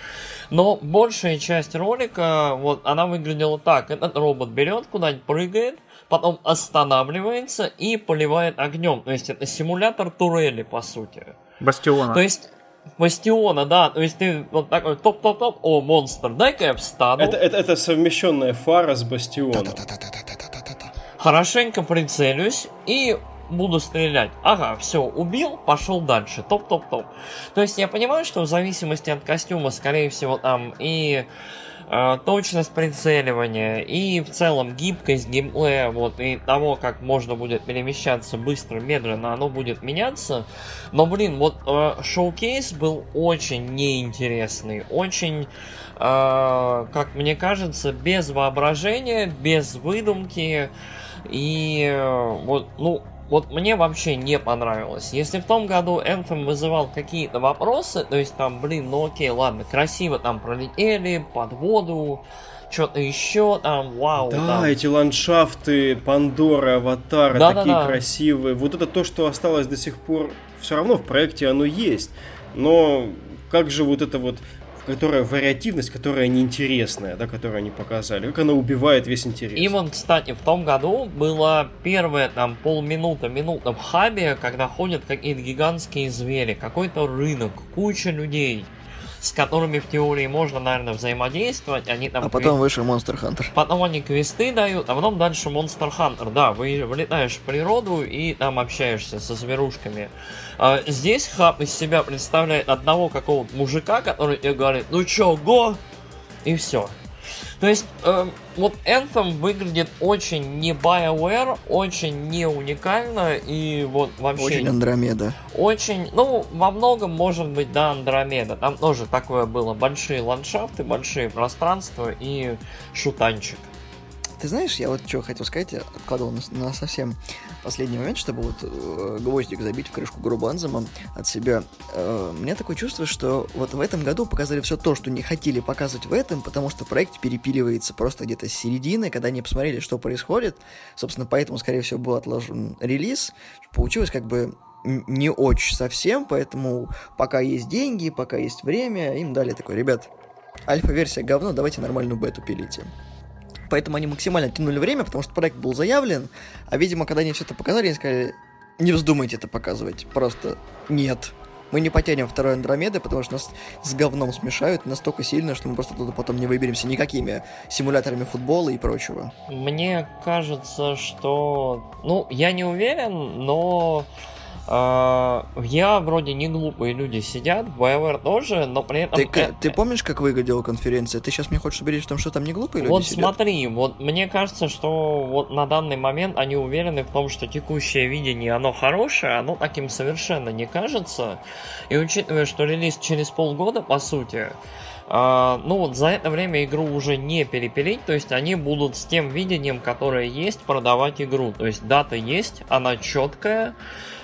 но большая часть ролика, вот, она выглядела так. Этот робот берет, куда-нибудь прыгает, потом останавливается и поливает огнем. То есть это симулятор турели, по сути. Бастиона. То есть... Бастиона, да, то есть ты вот такой топ-топ-топ, о, монстр, дай-ка я встану. Это, это, это совмещенная фара с бастионом. Хорошенько прицелюсь и буду стрелять. Ага, все, убил, пошел дальше, топ-топ-топ. То есть я понимаю, что в зависимости от костюма, скорее всего, там и... точность прицеливания и в целом гибкость геймплея вот, и того, как можно будет перемещаться быстро, медленно, оно будет меняться. Но, блин, вот э, шоукейс был очень неинтересный, очень, э, как мне кажется, без воображения, без выдумки. И э, вот, ну, вот мне вообще не понравилось. Если в том году Anthem вызывал какие-то вопросы, то есть там, блин, ну окей, ладно, красиво там пролетели, под воду, что-то еще там, вау. Да, там. Эти ландшафты, Пандоры, Аватары, да, такие да, да. красивые. Вот это то, что осталось до сих пор, все равно в проекте оно есть. Но как же вот это вот, которая вариативность, которая неинтересная, да, которую они показали, как она убивает весь интерес. И вот, кстати, в том году была первая там полминута, минута в хабе, когда ходят какие-то гигантские звери, какой-то рынок, куча людей, с которыми в теории можно, наверное, взаимодействовать. Они там а потом квест... вышел Monster Hunter. Потом они квесты дают, а потом дальше Monster Hunter. Да, вы вылетаешь в природу и там общаешься со зверушками. А здесь хаб из себя представляет одного какого-то мужика, который тебе говорит, ну чё, го? И все. То есть, э, вот Anthem выглядит очень не BioWare, очень не уникально и вот вообще... Очень Андромеда. Очень, ну, во многом может быть, да, Андромеда. Там тоже такое было, большие ландшафты, большие пространства и шутанчик. Ты знаешь, я вот что хотел сказать, я откладывал на, на совсем последний момент, чтобы вот э, гвоздик забить в крышку Грубанзома от себя. Э, у меня такое чувство, что вот в этом году показали все то, что не хотели показывать в этом, потому что проект перепиливается просто где-то с середины, когда они посмотрели, что происходит. Собственно, поэтому, скорее всего, был отложен релиз. Получилось как бы не очень совсем, поэтому пока есть деньги, пока есть время, им дали такой, ребят, альфа-версия говно, давайте нормальную бету пилите. Поэтому они максимально тянули время, потому что проект был заявлен, а, видимо, когда они все это показали, они сказали, не вздумайте это показывать, просто нет. Мы не потянем второй Андромеды, потому что нас с говном смешают настолько сильно, что мы просто туда потом не выберемся никакими симуляторами футбола и прочего. Мне кажется, что... Ну, я не уверен, но... В я вроде не глупые люди сидят, в BioWare тоже, но при этом... Ты, ты помнишь, как выглядела конференция? Ты сейчас мне хочешь убедить в том, что там не глупые люди вот сидят? Вот смотри, вот мне кажется, что вот на данный момент они уверены в том, что текущее видение, оно хорошее, оно таким совершенно не кажется. И учитывая, что релиз через полгода, по сути... Uh, ну вот за это время игру уже не перепилить, то есть они будут с тем видением, которое есть, продавать игру. То есть дата есть, она четкая.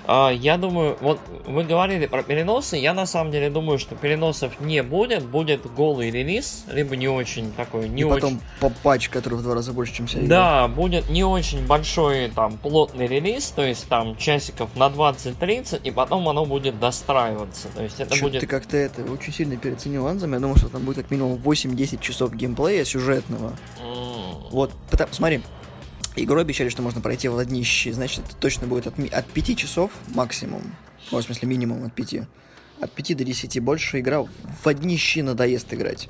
Uh, я думаю, вот вы говорили про переносы, я на самом деле думаю, что переносов не будет, будет голый релиз, либо не очень такой, не И очень... потом поп-патч, который в два раза больше, чем вся игра. Да, будет не очень большой там плотный релиз, то есть там часиков на двадцать-тридцать, и потом оно будет достраиваться. То есть это Чё, будет... Ты как-то это очень сильно переоценил Anthem, я думал, что там будет как минимум восемь-десять часов геймплея сюжетного. Mm. Вот, смотри, игру обещали, что можно пройти в ладнище, значит, это точно будет от, от пяти часов максимум, ну, в смысле минимум от пяти. От пяти до десяти больше игра в однищи надоест играть.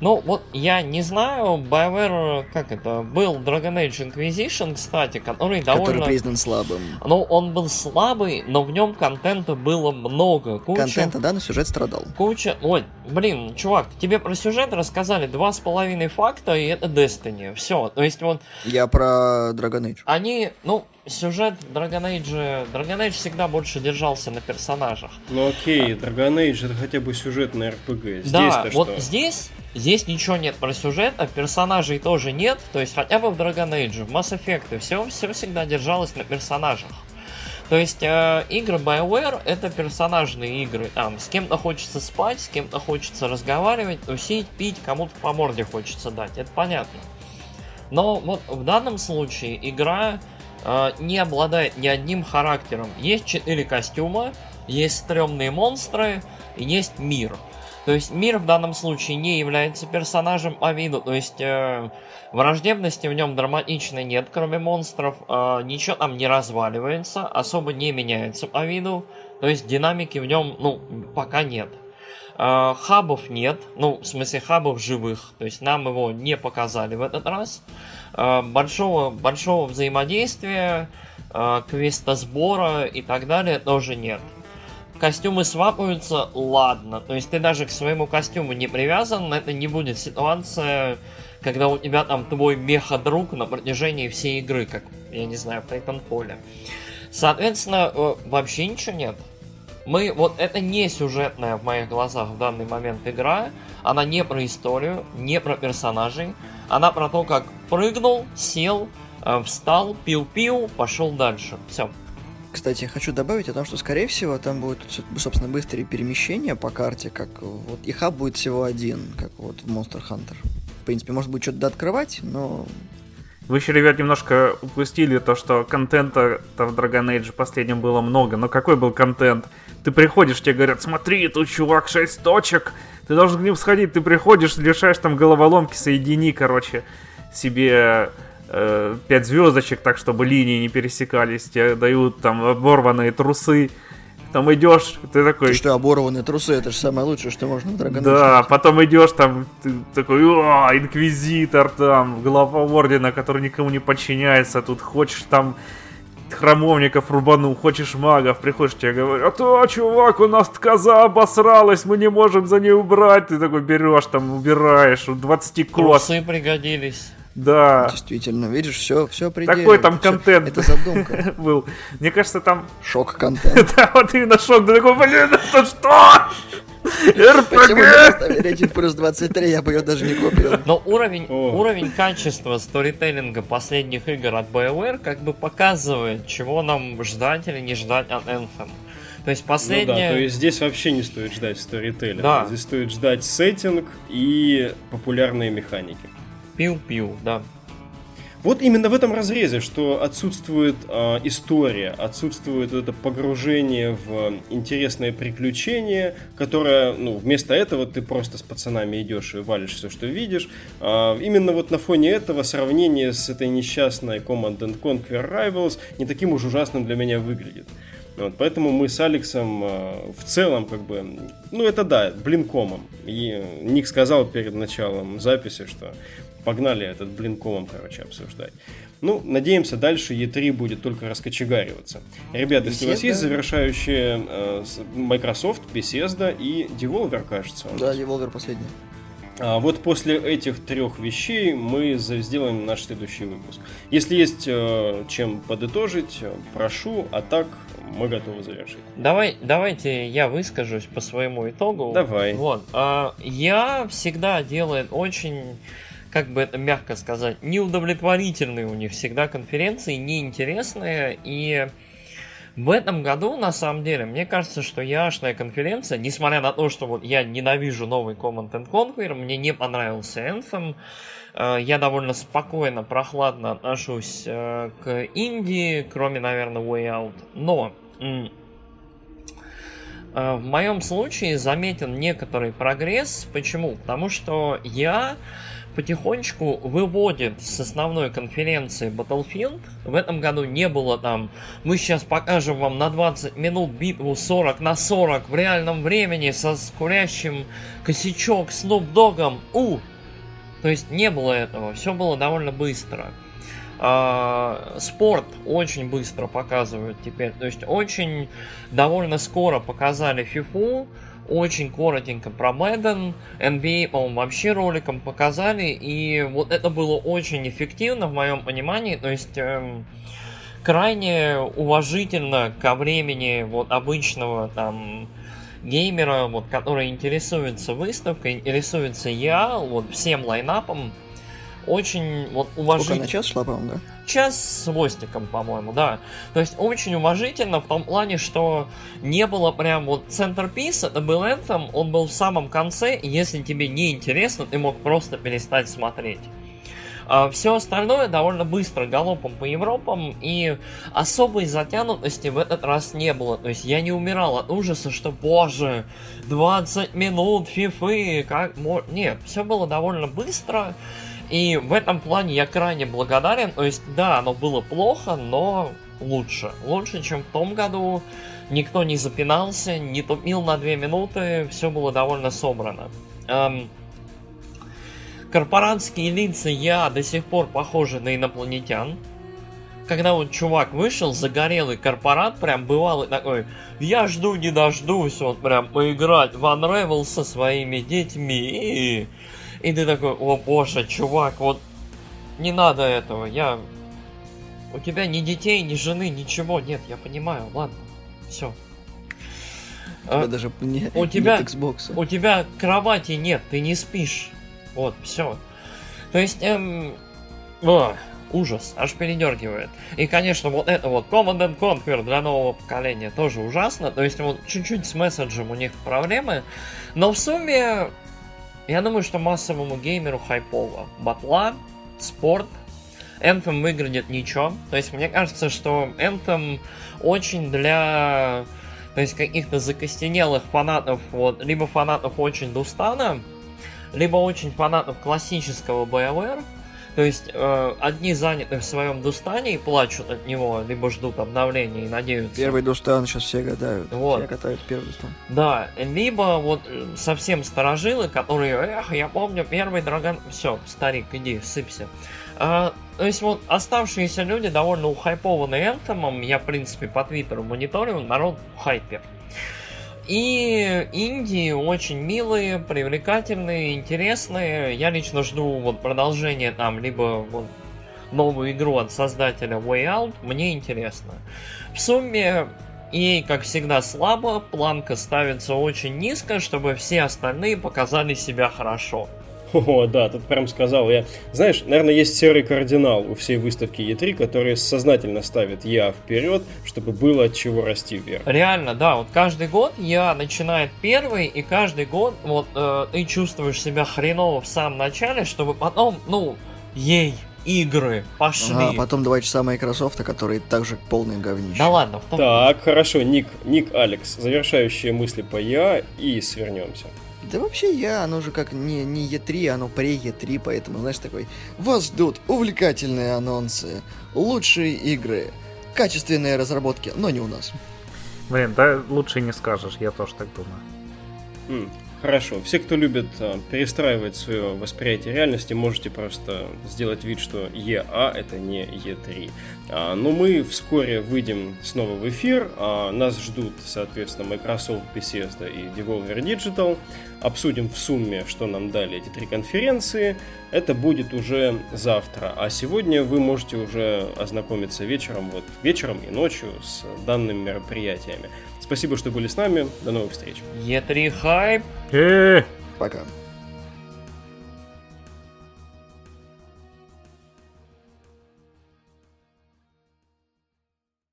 Ну, вот я не знаю, BioWare, как это, был Dragon Age Inquisition, кстати, который довольно... Который признан слабым. Ну, он был слабый, но в нем контента было много. Куча... Контента, да, но сюжет страдал. Куча... Ой, блин, чувак, тебе про сюжет рассказали два с половиной факта, и это Destiny. Все, то есть вот... Я про Dragon Age. Они, ну... Сюжет Dragon Age... Dragon Age всегда больше держался на персонажах. Ну окей, Dragon Age это хотя бы сюжетный эр пи джи. Да, вот что? здесь здесь ничего нет про сюжет, а персонажей тоже нет. То есть хотя бы в Dragon Age, в Mass Effect все, все всегда держалось на персонажах. То есть э, игры BioWare это персонажные игры. Там с кем-то хочется спать, с кем-то хочется разговаривать, тусить, пить, кому-то по морде хочется дать. Это понятно. Но вот в данном случае игра... не обладает ни одним характером. Есть четыре костюма, есть стрёмные монстры, и есть мир. То есть мир в данном случае не является персонажем по виду, то есть э, враждебности в нем драматичной нет, кроме монстров, э, ничего там не разваливается, особо не меняется по виду, то есть динамики в нем, ну, пока нет. Э, хабов нет, ну, в смысле хабов живых, то есть нам его не показали в этот раз. Большого, большого взаимодействия, квестосбора и так далее тоже нет. Костюмы свапаются, ладно. То есть ты даже к своему костюму не привязан, это не будет ситуация, когда у тебя там твой меха-друг на протяжении всей игры, как, я не знаю, в Titanfall. Соответственно, вообще ничего нет. Мы, вот это не сюжетная в моих глазах в данный момент игра, она не про историю, не про персонажей, она про то, как прыгнул, сел, э, встал, пил-пил, пошел дальше. Все. Кстати, хочу добавить о том, что, скорее всего, там будет, собственно, быстрые перемещения по карте, как вот и хаб будет всего один, как вот в Monster Hunter. В принципе, может быть, что-то дооткрывать, но... Вы еще, ребят, немножко упустили то, что контента в Dragon Age последнем было много. Но какой был контент? Ты приходишь, тебе говорят, смотри, тут чувак шесть точек, ты должен к ним сходить. Ты приходишь, лишаешь там головоломки, соедини, короче, себе э, пять звездочек, так, чтобы линии не пересекались. Тебе дают там оборванные трусы. Там идешь, ты такой... Ты что, оборванные трусы, это же самое лучшее, что можно в Dragon Age. Да, потом идешь, там, ты такой, о, инквизитор, там, глава ордена, который никому не подчиняется, тут хочешь там храмовников рубану, хочешь магов, приходишь, тебе говорят, а то, чувак, у нас коза обосралась, мы не можем за ней убрать, ты такой берешь, там, убираешь, двадцать коз. Трусы пригодились. Да. Действительно, видишь, все, все предельно. Такой там это контент. Все, это задумка был. Мне кажется, там... Шок-контент. Да, вот именно шок. Да такой, блин, это что? эр пи джи! Почему мы оставили рейтинг плюс двадцать три, я бы ее даже не купил. Но уровень, уровень качества сторителлинга последних игр от BioWare как бы показывает, чего нам ждать или не ждать от Anthem. То есть последняя... Ну да, то есть здесь вообще не стоит ждать сторителлинга. Да. Здесь стоит ждать сеттинг и популярные механики. Пил-пил, да. Вот именно в этом разрезе, что отсутствует э, история, отсутствует это погружение в интересное приключение, которое, ну, вместо этого ты просто с пацанами идешь и валишь все, что видишь. Э, именно вот на фоне этого сравнение с этой несчастной Command and Conquer Rivals не таким уж ужасным для меня выглядит. Вот, поэтому мы с Алексом э, в целом, как бы, ну это да, блинкомом. И Ник сказал перед началом записи, что погнали этот блинкомом, короче, обсуждать. Ну, надеемся, дальше и три будет только раскочегариваться. Ребята, если у вас есть завершающие э, Microsoft, Bethesda и Devolver, кажется. Да, Devolver последний. А вот после этих трех вещей мы сделаем наш следующий выпуск. Если есть э, чем подытожить, прошу, а так мы готовы завершить. Давай, давайте я выскажусь по своему итогу. Давай. Вот, э, я всегда делаю очень... как бы это мягко сказать, неудовлетворительные у них всегда конференции, неинтересные, и в этом году, на самом деле, мне кажется, что Яшная конференция, несмотря на то, что вот я ненавижу новый Command энд Conquer, мне не понравился Anthem, я довольно спокойно, прохладно отношусь к Индии, кроме, наверное, Way Out, но... В моем случае заметен некоторый прогресс. Почему? Потому что я потихонечку выводит с основной конференции Battlefield. В этом году не было там «Мы сейчас покажем вам на двадцать минут битву сорок на сорок в реальном времени со скурящим косячок Snoop Dogg'ом». У! То есть не было этого. Все было довольно быстро. Спорт очень быстро показывают теперь, то есть очень довольно скоро показали FIFA, очень коротенько про Madden, эн би эй, по-моему, вообще роликом показали, и вот это было очень эффективно в моем понимании, то есть эм, крайне уважительно ко времени вот обычного там геймера, вот, который интересуется выставкой, интересуется я, вот всем лайнапом. Очень вот уважительно. Сколько на час шла, по-моему, да? Час с хвостиком, по-моему, да. То есть очень уважительно в том плане, что не было прям вот центрписа, это был Anthem, он был в самом конце, и если тебе не интересно, ты мог просто перестать смотреть. А все остальное довольно быстро, галопом по Европам, и особой затянутости в этот раз не было. То есть я не умирал от ужаса, что, боже, двадцать минут фифы, как... Нет, все было довольно быстро. И в этом плане я крайне благодарен, то есть, да, оно было плохо, но лучше. Лучше, чем в том году, никто не запинался, не тупил на две минуты, все было довольно собрано. Эм... Корпорантские лица я до сих пор похожи на инопланетян. Когда вот чувак вышел, загорелый корпорант, прям бывалый такой, я жду не дождусь, вот прям поиграть в Unravel со своими детьми. И ты такой, о боже, чувак, вот не надо этого, я... У тебя ни детей, ни жены, ничего нет, я понимаю, ладно, все. У тебя а, даже не, у тебя, нет Xbox. У тебя кровати нет, ты не спишь. Вот, все. То есть, эм... О, ужас, аж передергивает. И, конечно, вот это вот Command энд Conquer для нового поколения тоже ужасно. То есть, вот чуть-чуть с месседжем у них проблемы, но в сумме... Я думаю, что массовому геймеру хайпово. Батла, спорт, Anthem выглядит ничего. То есть мне кажется, что Anthem очень для, то есть, каких-то закостенелых фанатов, вот, либо фанатов очень Дустана, либо очень фанатов классического BioWare. То есть э, одни заняты в своем Дустане и плачут от него, либо ждут обновления и надеются. Первый Дустан, сейчас все гадают. Вот. Все катают первый Дустан. Да, либо вот совсем старожилы, которые, эх, я помню, первый Драгон... Все, старик, иди, сыпься. А, то есть вот оставшиеся люди довольно ухайпованы Энтомом. Я, в принципе, по Твиттеру мониторю, народ хайпер. И инди очень милые, привлекательные, интересные. Я лично жду вот продолжения там, либо вот новую игру от создателя Way Out. Мне интересно. В сумме и, как всегда, слабо. Планка ставится очень низко, чтобы все остальные показали себя хорошо. О, да, тут прям сказал я. Знаешь, наверное, есть серый кардинал у всей выставки и три, который сознательно ставит я вперед, чтобы было от чего расти вверх. Реально, да, вот каждый год я начинает первый, и каждый год вот э, ты чувствуешь себя хреново в самом начале, чтобы потом, ну, ей, игры, пошли. А потом два часа Microsoft, которые также полные говнища. Да ладно. В том... Так, хорошо, Ник, Ник, Алекс, завершающие мысли по я и свернемся. Да вообще я, оно же как не, не и три, оно пре-и три, поэтому, знаешь, такой... Вас ждут увлекательные анонсы, лучшие игры, качественные разработки, но не у нас. Блин, да лучше не скажешь, я тоже так думаю. Mm. Хорошо, все, кто любит перестраивать свое восприятие реальности, можете просто сделать вид, что и эй это не и три. Но мы вскоре выйдем снова в эфир, нас ждут, соответственно, Microsoft, Bethesda и Devolver Digital, обсудим в сумме, что нам дали эти три конференции, это будет уже завтра, а сегодня вы можете уже ознакомиться вечером, вот вечером и ночью с данными мероприятиями. Спасибо, что были с нами. До новых встреч. и три хайп. Пока.